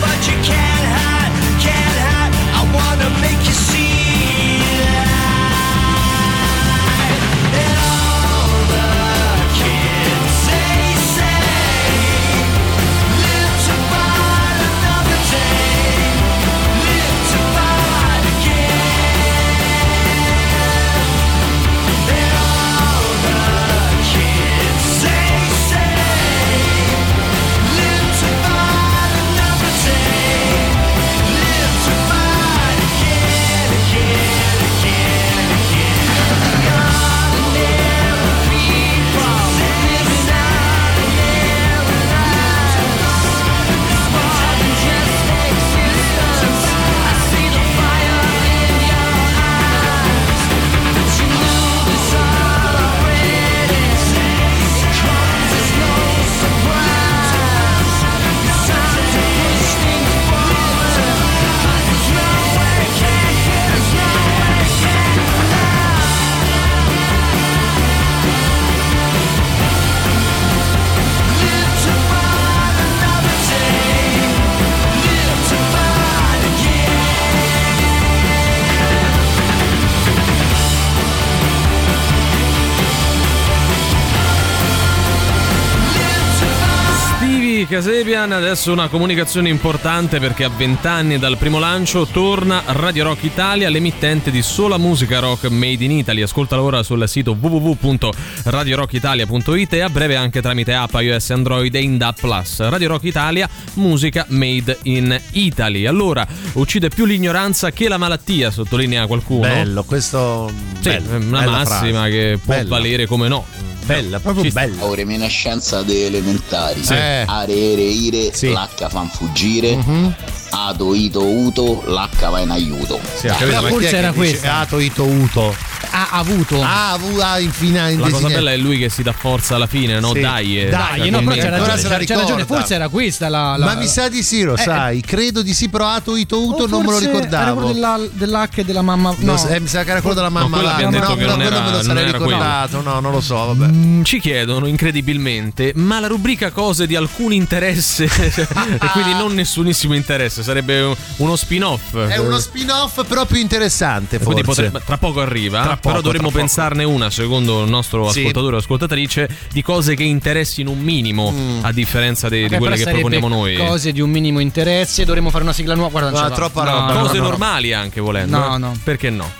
But you Kasabian. Adesso una comunicazione importante, perché a 20 anni dal primo lancio torna Radio Rock Italia, l'emittente di sola musica rock made in Italy. Ascoltala ora sul sito www.radiorockitalia.it e a breve anche tramite app iOS, Android e in DAB+. Radio Rock Italia, musica made in Italy. Allora, uccide più l'ignoranza che la malattia, sottolinea qualcuno. Bello, questo sì, bello, una massima frase che può valere, come no. Bella, proprio bella. Reminiscenza delle elementari. Arere, ire, sì. L'H fan fuggire. Mm-hmm. Ato, ito, uto, l'H va in aiuto. Sì, la forza era questa. Ato, ito, uto. Ha avuto. La cosa bella è lui che si dà forza alla fine, no? Sì. Dai, no, però c'è ragione. Forse era questa la. Ma mi sa di sì, lo sai. Credo di sì, però ato, ito, uto non me lo ricordavo. Dell'H e della mamma. No, mi sa che era quello della mamma. No, quello me lo sarei ricordato. No, non lo so, vabbè. Ci chiedono incredibilmente, ma la rubrica cose di alcun interesse e quindi non nessunissimo interesse, sarebbe uno spin-off. È uno spin-off proprio interessante, forse. Potrebbe, tra poco arriva, però dovremmo pensarne una, secondo il nostro ascoltatore o ascoltatrice, di cose che interessino un minimo, a differenza di quelle che proponiamo noi. Cose di un minimo interesse, dovremmo fare una sigla nuova, guarda, troppa roba. Cose normali anche volendo. No. Perché no?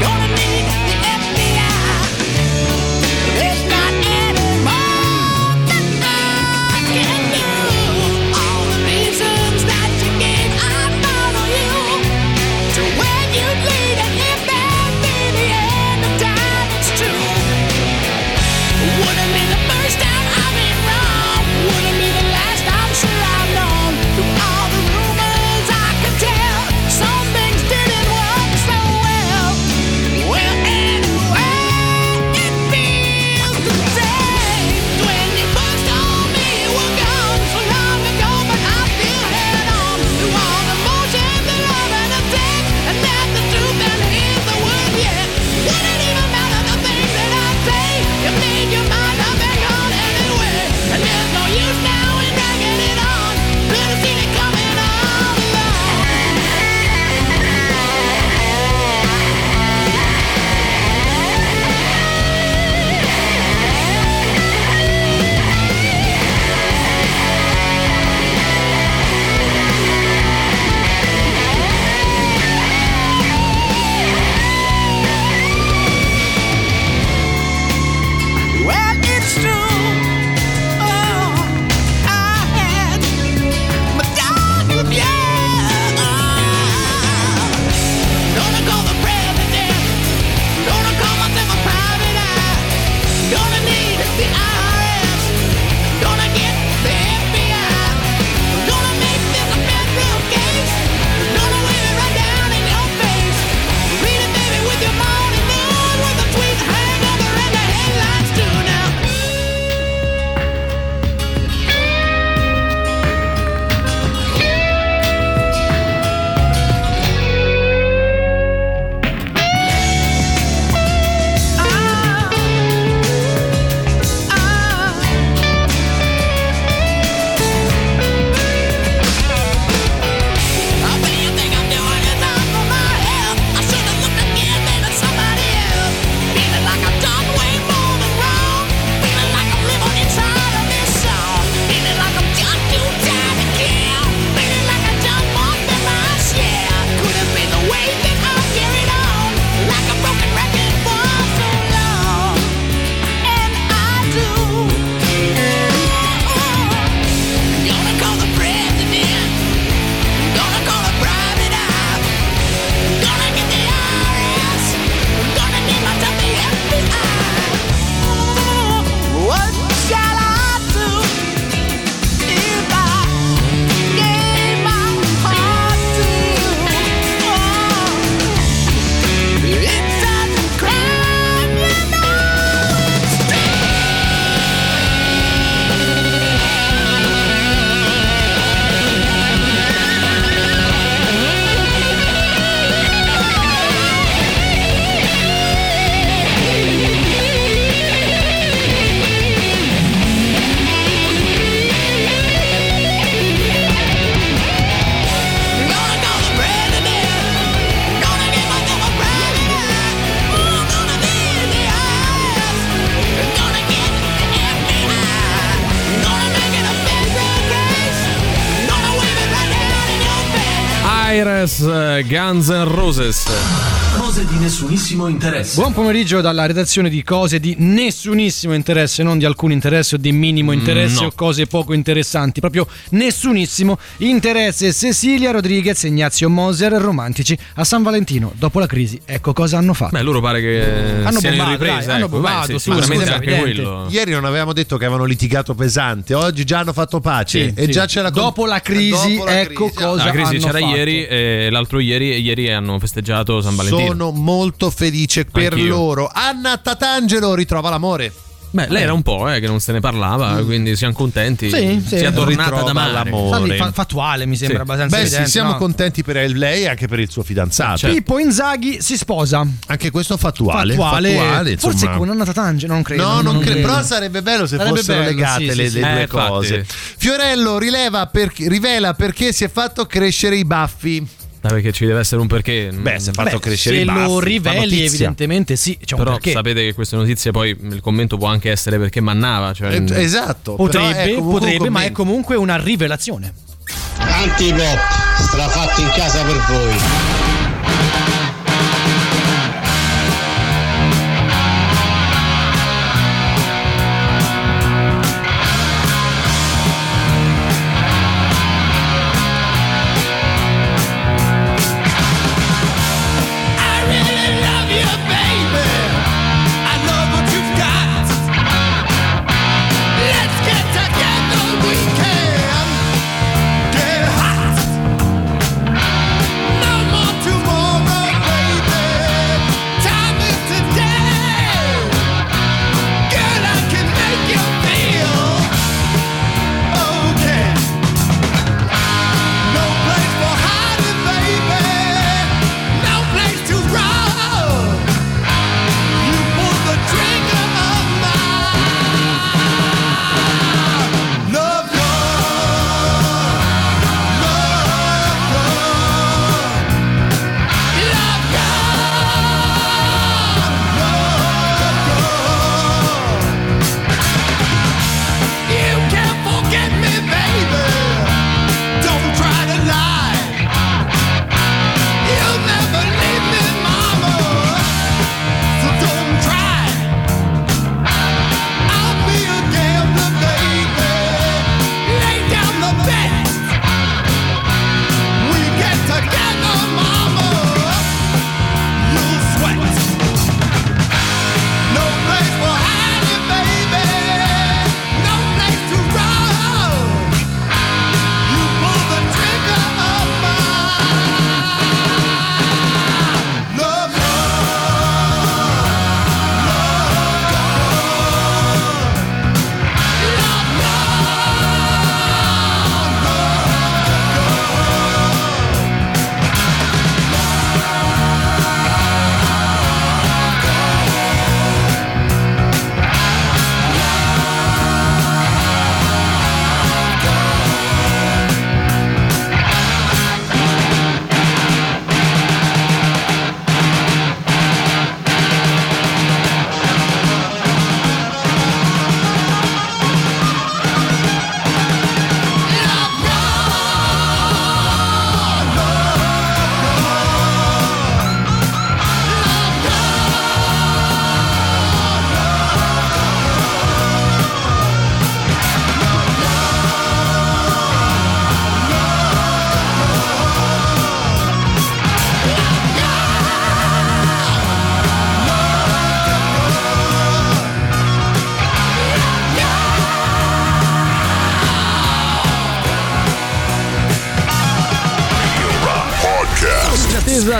Gonna Fighters, Guns and Roses. Cose di nessunissimo interesse. Buon pomeriggio dalla redazione di Cose di nessunissimo interesse, non di alcun interesse o di minimo interesse, no, o cose poco interessanti, proprio nessunissimo interesse. Cecilia Rodriguez e Ignazio Moser, romantici a San Valentino dopo la crisi, ecco cosa hanno fatto. Beh, loro pare che hanno siano bombato, in ripresa, dai, ecco, hanno bombato, sicuramente anche quello. Ieri non avevamo detto che avevano litigato pesante, oggi già hanno fatto pace, sì, e sì, già c'era dopo la crisi, dopo la ecco crisi, cosa la crisi hanno c'era fatto. Ieri e l'altro ieri, e ieri hanno festeggiato San Valentino. Sono molto felice per anch'io loro. Anna Tatangelo ritrova l'amore. Beh, lei era un po' che non se ne parlava, quindi siamo contenti. Sì, sì. Si è tornata da mare. Fattuale, mi sembra, sì, abbastanza. Beh, evidente, sì, siamo contenti per lei e anche per il suo fidanzato. Certo. Pippo Inzaghi si sposa. Anche questo fattuale. Forse con Anna Tatangelo, non credo. No, non credo. Però sarebbe bello se fossero legate le due cose. Infatti. Fiorello rivela perché si è fatto crescere i baffi. Perché ci deve essere un perché. Beh, si è fatto crescere i baffi. Se lo riveli evidentemente sì, c'è un però perché. Sapete che queste notizie poi il commento può anche essere perché mannava, cioè... Esatto. Potrebbe ma è comunque una rivelazione. Antipop, strafatti in casa per voi.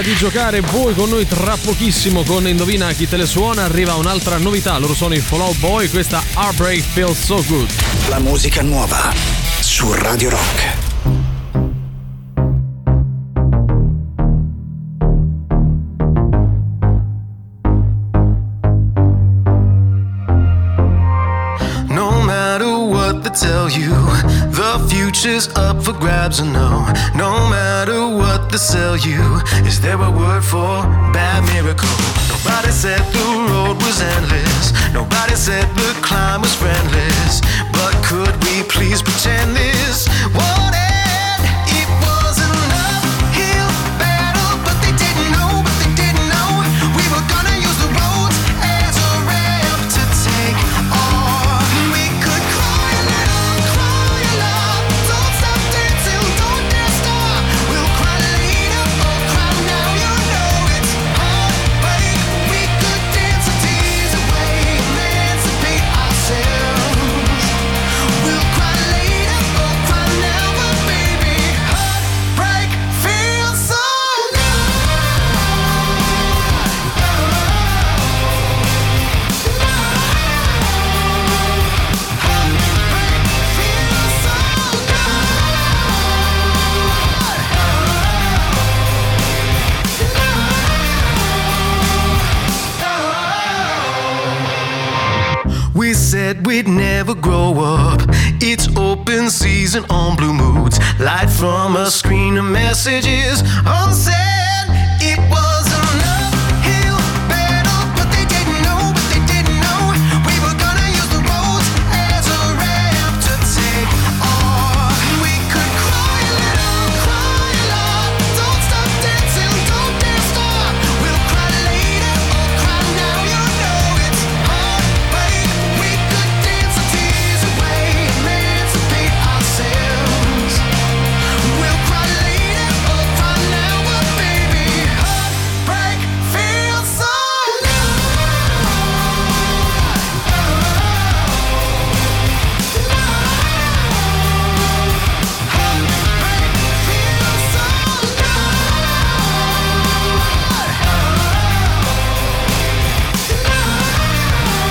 Di giocare voi con noi tra pochissimo con Indovina chi te le suona. Arriva un'altra novità, loro sono i Fall Out Boy, questa Heartbreak Feels So Good. La musica nuova su Radio Rock. No matter what they tell you, the future's up for grabs or no. No matter what to sell you, is there a word for bad miracle? Nobody said the road was endless, nobody said the climb was friendless, but could we please pretend this won't end? It was enough. He'll We said we'd never grow up. It's open season on Blue Moods. Light from a screen of messages unsaid. It was an uphill battle, but they didn't know, but they didn't know. We were gonna use the roads as a ramp to take off. We could cry a lot, don't stop dancing, don't dance stop. We'll cry later or cry now, you know it's hard, but we could dance our tears away, emancipate ourselves.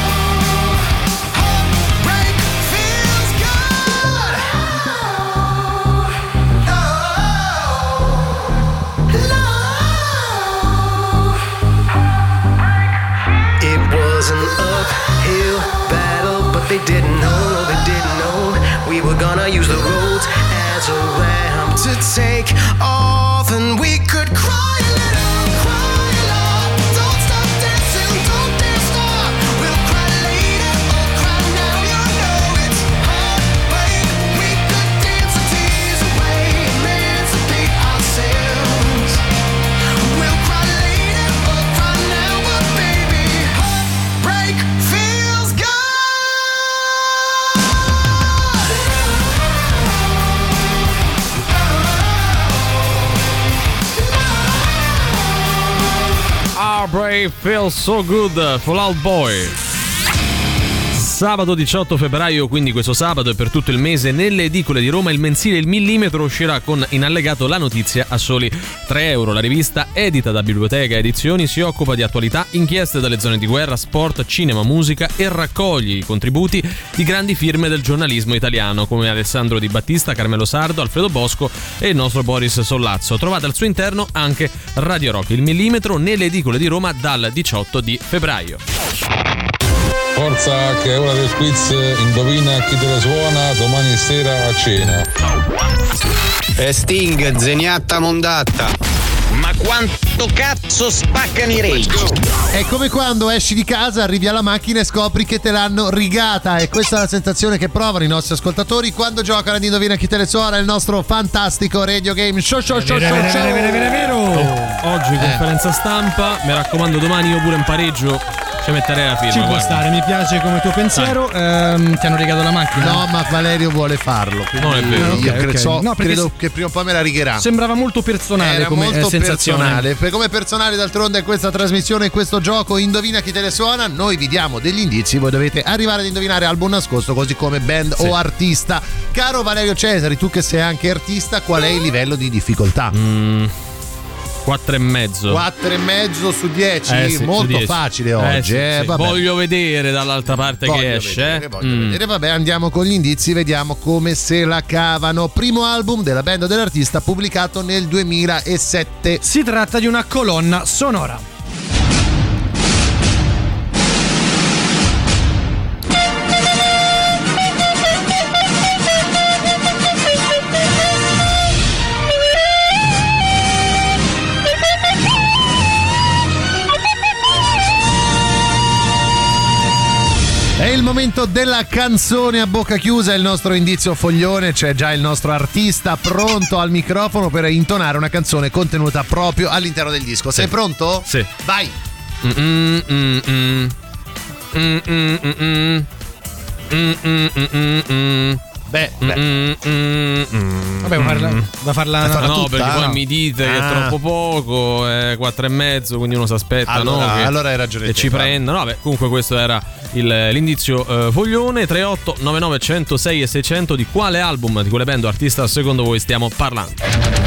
We'll cry later or cry now, but baby, heartbreak feels so It was an uphill battle, but they didn't know we were gonna use the roads as a ramp to take off, and we could cry a little, cry a lot, don't stop dancing, don't dance stop. We'll cry later or cry now, you know it's hard, but we could dance our tears away, emancipate ourselves. We'll cry later or cry now, but baby, heartbreak feels Our Brave Feels So Good, Fallout Boy. Sabato 18 febbraio, quindi questo sabato e per tutto il mese, nelle edicole di Roma il mensile Il Millimetro uscirà con in allegato la notizia a soli €3. La rivista, edita da Biblioteca Edizioni, si occupa di attualità, inchieste dalle zone di guerra, sport, cinema, musica e raccoglie i contributi di grandi firme del giornalismo italiano come Alessandro Di Battista, Carmelo Sardo, Alfredo Bosco e il nostro Boris Sollazzo. Trovate al suo interno anche Radio Rock Il Millimetro nelle edicole di Roma dal 18 di febbraio. Forza che è ora del quiz, indovina chi te la suona domani sera a cena. Sting, Zeniatta Mondatta. Ma quanto cazzo spaccano i Rage? È come quando esci di casa, arrivi alla macchina e scopri che te l'hanno rigata, e questa è la sensazione che provano i nostri ascoltatori quando giocano ad indovina chi te le suona, il nostro fantastico radio game show. Vero. Oggi conferenza stampa, mi raccomando domani io pure in pareggio. Ci metterei la firma. Ci può stare, mi piace come tuo pensiero. Ti hanno rigato la macchina? No, ma Valerio vuole farlo. Non è vero. Credo che prima o poi me la righerà. Sembrava molto personale. Era come molto sensazionale. Come personale d'altronde è questa trasmissione, questo gioco Indovina chi te le suona. Noi vi diamo degli indizi, voi dovete arrivare ad indovinare album nascosto, così come band o artista. Caro Valerio Cesari, tu che sei anche artista, qual è il livello di difficoltà? 4,5 su 10, molto su 10. Facile oggi. Voglio vedere dall'altra parte che esce. Vabbè, andiamo con gli indizi, vediamo come se la cavano. Primo album della band o dell'artista pubblicato nel 2007. Si tratta di una colonna sonora. È il momento della canzone a bocca chiusa, il nostro indizio foglione, c'è già il nostro artista pronto al microfono per intonare una canzone contenuta proprio all'interno del disco. Sei pronto? Sì. Vai! Vabbè, da farla no, tutta, perché poi mi dite che è troppo poco, è 4,5, quindi uno si aspetta allora hai ragione che ci prendano. Vabbè, comunque questo era l'indizio foglione. 38 99 106 e 600, di quale album, di quale band o artista secondo voi stiamo parlando?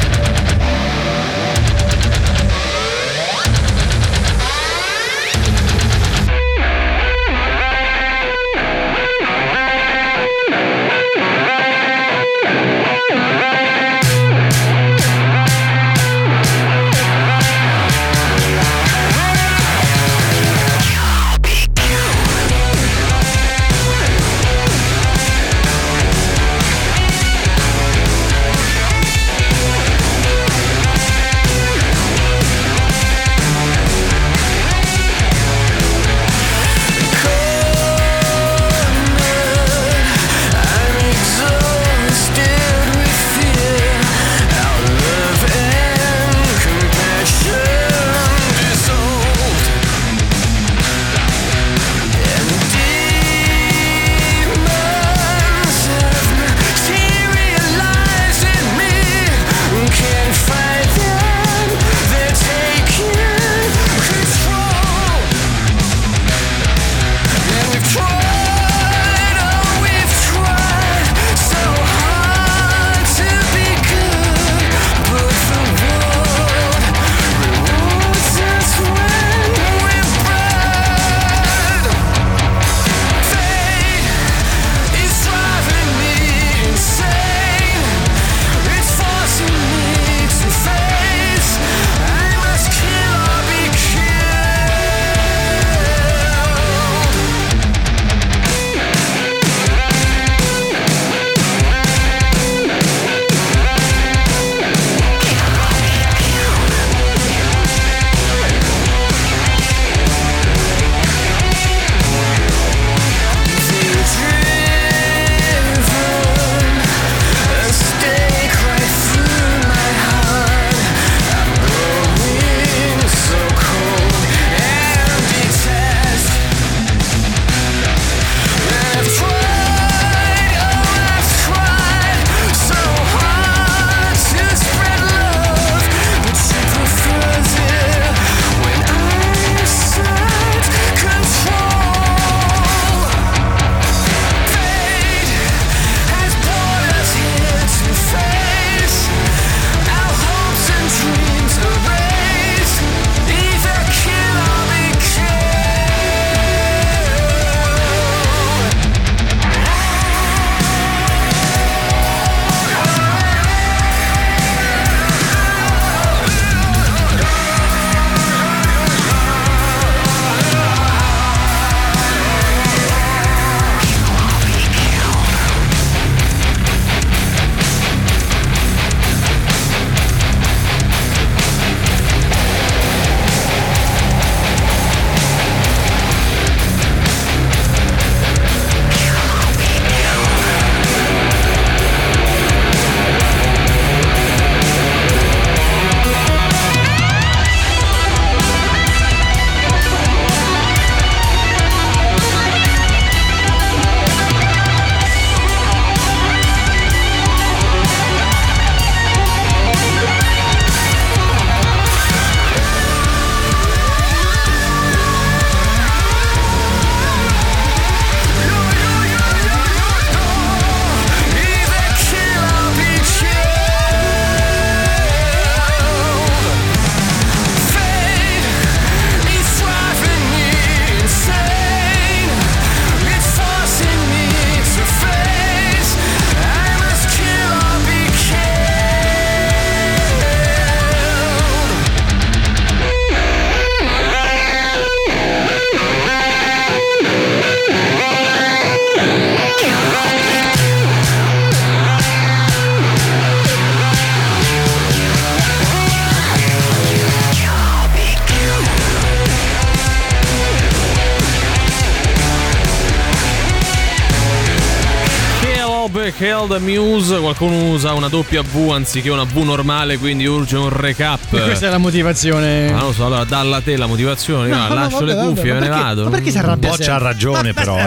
Kill the Muse. Qualcuno usa una doppia V anziché una V normale, quindi urge un recap. E questa è la motivazione. Ma non so, allora dalla te la motivazione. No, lascio le cuffie, me ne vado. Ma perché si arrabbia? Boccia ha ragione, però.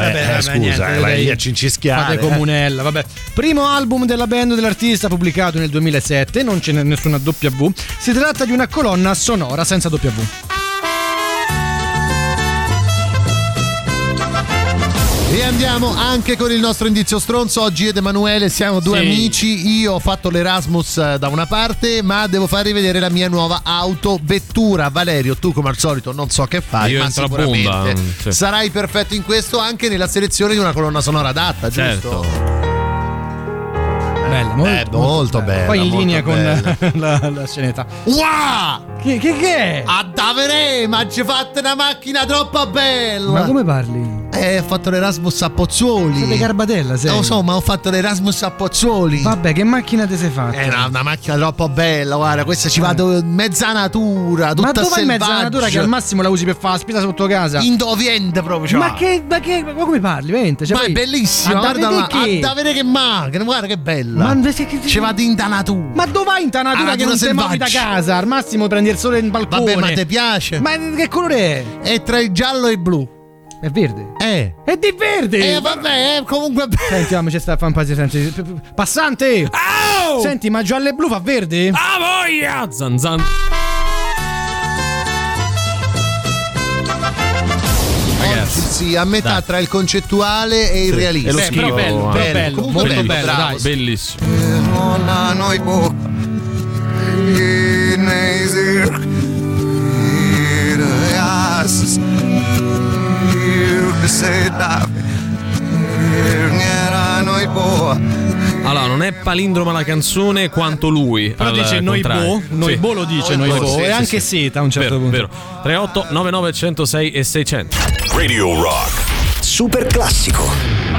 Scusa, la lì a cincischiare. Fate comunella, vabbè. Primo album della band dell'artista pubblicato nel 2007. Non c'è nessuna doppia V. Si tratta di una colonna sonora senza doppia V. E andiamo anche con il nostro indizio stronzo. Oggi ed Emanuele siamo due amici. Io ho fatto l'Erasmus da una parte, ma devo farvi vedere la mia nuova autovettura. Valerio, tu come al solito non so che fai, ma sicuramente sarai perfetto in questo, anche nella selezione di una colonna sonora adatta, giusto? Certo. Bella, molto bella. Poi in linea bella con la scenetta. Wow! Che è? A davvero, ma ci fate una macchina troppo bella! Ma come parli? Ho fatto l'Erasmus a Pozzuoli. Sei Garbatella, sei? Lo so, ma ho fatto l'Erasmus a Pozzuoli. Vabbè, che macchina ti sei fatta? Era una macchina troppo bella, guarda, questa ci vado in mezza natura, tutta selvaggia. Ma dove in mezza natura che al massimo la usi per fare la spesa sotto casa? In doviente proprio, cioè. Ma come parli, veramente? Cioè, ma è bellissima, guarda, a vedere che macchina, guarda che bella. Ma ci vado in natura. Ma dove vai in natura che non sei muovi da casa? Al massimo prendi il sole in balcone. Vabbè, ma ti piace? Ma che colore è? È tra il giallo e il blu. È verde? È di verde! Vabbè, comunque. Senti, ma c'è sta fantasia, senti. Passante! Oh! Senti, ma giallo e blu fa verde? Ah, voglia! Zan zan. Ragazzi, sì, a metà tra il concettuale e il realismo. È lo bello, molto bello, bellissimo. Allora, non è palindroma la canzone quanto lui. Però dice noi boh, noi boh lo dice, noi boh. E anche seta a un certo punto. Vero. 38 99 106 e 600. Radio Rock Super Classico.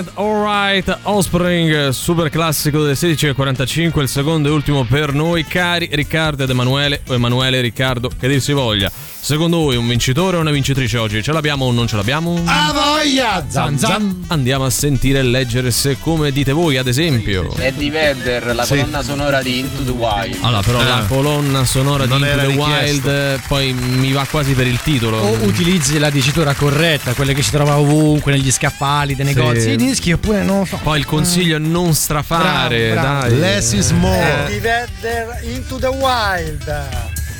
Alright, Alright, Offspring, super classico delle 16:45, il secondo e ultimo per noi, cari Riccardo ed Emanuele, o Emanuele e Riccardo, che dir si voglia. Secondo voi un vincitore o una vincitrice oggi? Ce l'abbiamo o non ce l'abbiamo? A voglia! Zan zan! Andiamo a sentire e leggere se come dite voi, ad esempio. Eddie Vedder, la colonna sonora di Into the Wild. Allora, però la colonna sonora di Into the Wild poi mi va quasi per il titolo. O utilizzi la dicitura corretta, quella che si trova ovunque, negli scaffali, dei negozi, dei dischi, oppure non lo so. Poi il consiglio è non strafare. Bravo, bravo. Dai. Less is more. Eddie Vedder, Into the Wild.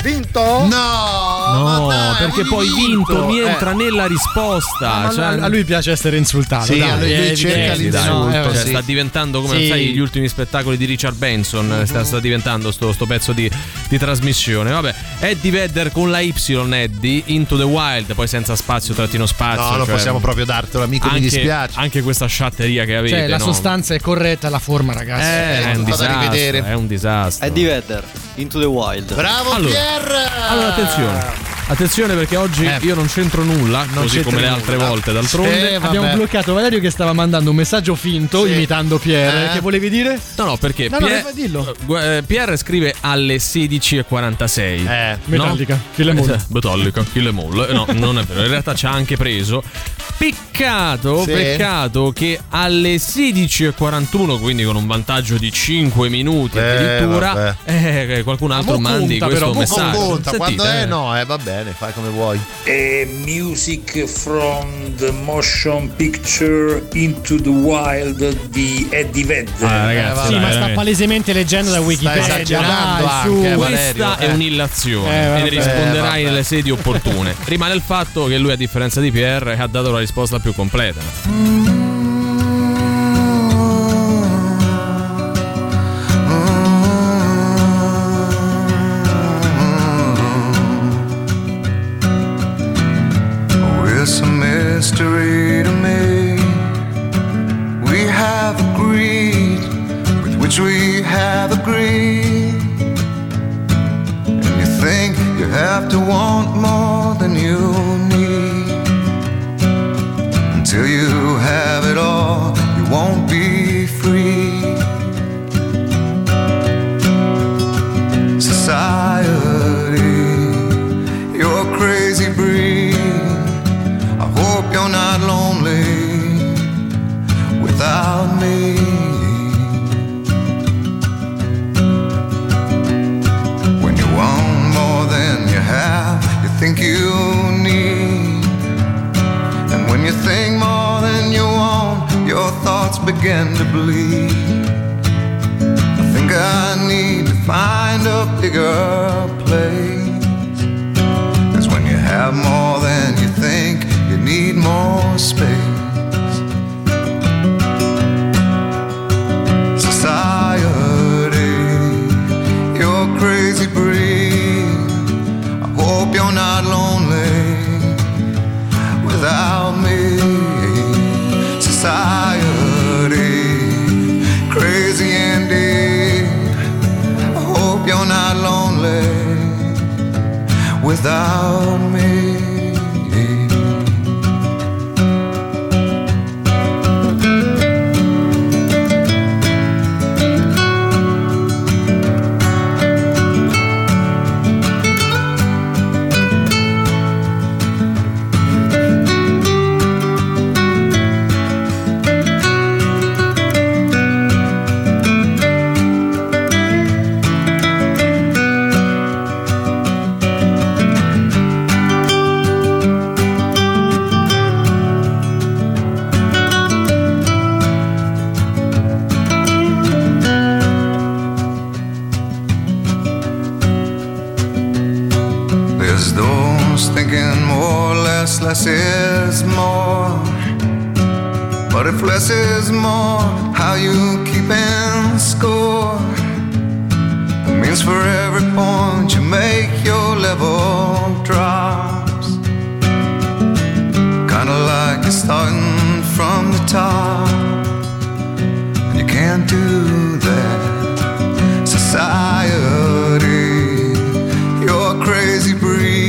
Vinto? No, dai, perché poi vinto mi entra nella risposta. Cioè, a lui piace essere insultato. Sì, dai, lui cerca l'insulto. Cioè, sta diventando come sai, gli ultimi spettacoli di Richard Benson. Sta diventando sto pezzo di trasmissione. Vabbè, Eddie Vedder con la Y, Eddie, Into the Wild, poi senza spazio, trattino spazio. No, non possiamo proprio dartelo, amico, anche, mi dispiace. Anche questa sciatteria che avete. Cioè, la sostanza è corretta, la forma, ragazzi. È un disastro, è un disastro. Eddie Vedder, Into the Wild. Bravo, allora attenzione perché oggi io non c'entro nulla, non così c'entro come le altre volte, d'altronde abbiamo bloccato Valerio che stava mandando un messaggio finto imitando Pierre. Che volevi dire? No perché Pierre scrive alle 16:46 Metallica, chi le molle? Metallica, chi le molle? No, non è vero, in realtà ci ha anche preso. Peccato che alle 16:41, quindi con un vantaggio di 5 minuti addirittura, qualcun altro mandi questo messaggio. Conta, quando è va bene, fai come vuoi. Music from the motion picture Into the Wild di Eddie Vedder. Ragazzi, sì, ma sta palesemente leggendo da Wikipedia. Sta esagerando anche, Valerio. Questa è un'illazione e ne risponderai nelle sedi opportune. Rimane il fatto che lui, a differenza di Pierre, ha dato la risposta più completa. It's a mystery to me. We have agreed with which we have agreed, and you think you have to want more than you need. Until you have it all, you won't be free. Society, you're a crazy breed. You're not lonely without me. When you want more than you have, you think you need. And when you think more than you want, your thoughts begin to bleed. I think I need to find a bigger place. 'Cause when you have more than you think, you need more space. Society, you're a crazy breed. I hope you're not lonely without me. Society, crazy indeed. I hope you're not lonely without me. Less is more, but if less is more, how you keep in score? It means for every point you make, your level drops. Kinda like you're starting from the top, and you can't do that. Society, you're a crazy breed.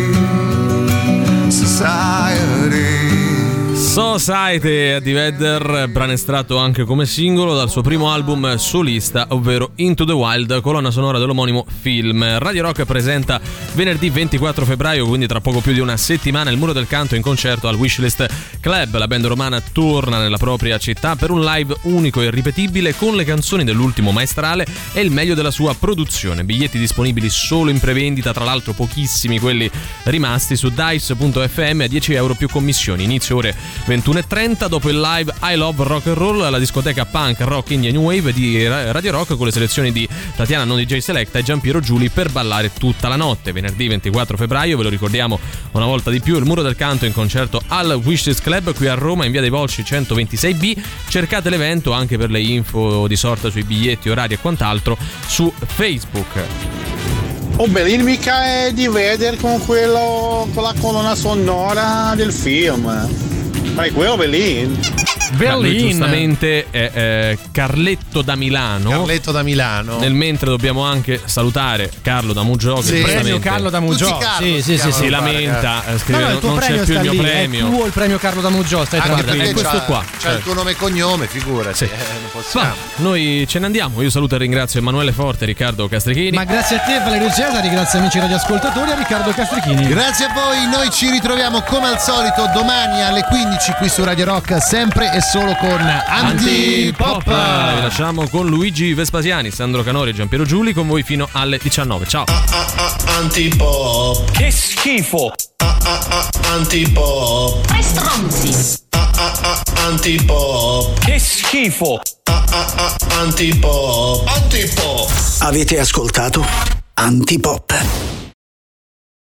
Society. Society, Eddie Vedder, brano estratto anche come singolo dal suo primo album solista, ovvero Into the Wild, colonna sonora dell'omonimo film. Radio Rock presenta venerdì 24 febbraio, quindi tra poco più di una settimana, Il Muro del Canto in concerto al Wishlist Club. La band romana torna nella propria città per un live unico e irripetibile con le canzoni dell'ultimo maestrale e il meglio della sua produzione. Biglietti disponibili solo in prevendita, tra l'altro pochissimi quelli rimasti, su dice.fm a €10 più commissioni. Inizio ore 21.30, dopo il live I Love Rock and Roll alla discoteca punk rock Indian New Wave di Radio Rock, con le selezioni di Tatiana non DJ Selecta e Gian Piero Giuli per ballare tutta la notte. Venerdì 24 febbraio, ve lo ricordiamo una volta di più, Il Muro del Canto in concerto al Wishes Club qui a Roma in via dei Volsci 126B. Cercate l'evento anche per le info di sorta sui biglietti, orari e quant'altro su Facebook. Oh, bell'imica è di Vedder con la colonna sonora del film. Ma è quello Berlin. Giustamente è Carletto da Milano. Nel mentre dobbiamo anche salutare Carlo da Muggiò, sì, che premio Carlo da Muggiò. Si lamenta, scrive, non c'è più il mio premio. Tu o il premio Carlo da Muggiò, stai tranquillo. È questo qua. C'è il tuo nome e cognome, figurati. Sì. Noi ce ne andiamo. Io saluto e ringrazio Emanuele Forte, Riccardo Castricchini. Ma grazie a te, Valerio Cesari, grazie amici radioascoltatori, a Riccardo Castricchini. Grazie a voi, noi ci ritroviamo come al solito domani alle 15. Qui su Radio Rock, sempre e solo con Antipop. Vi lasciamo con Luigi Vespasiani, Sandro Canori e Gian Piero Giuli, con voi fino alle 19. Ciao. Antipop. Che schifo. Antipop. Che stronzi. Antipop. Che schifo. Antipop. Avete ascoltato Antipop.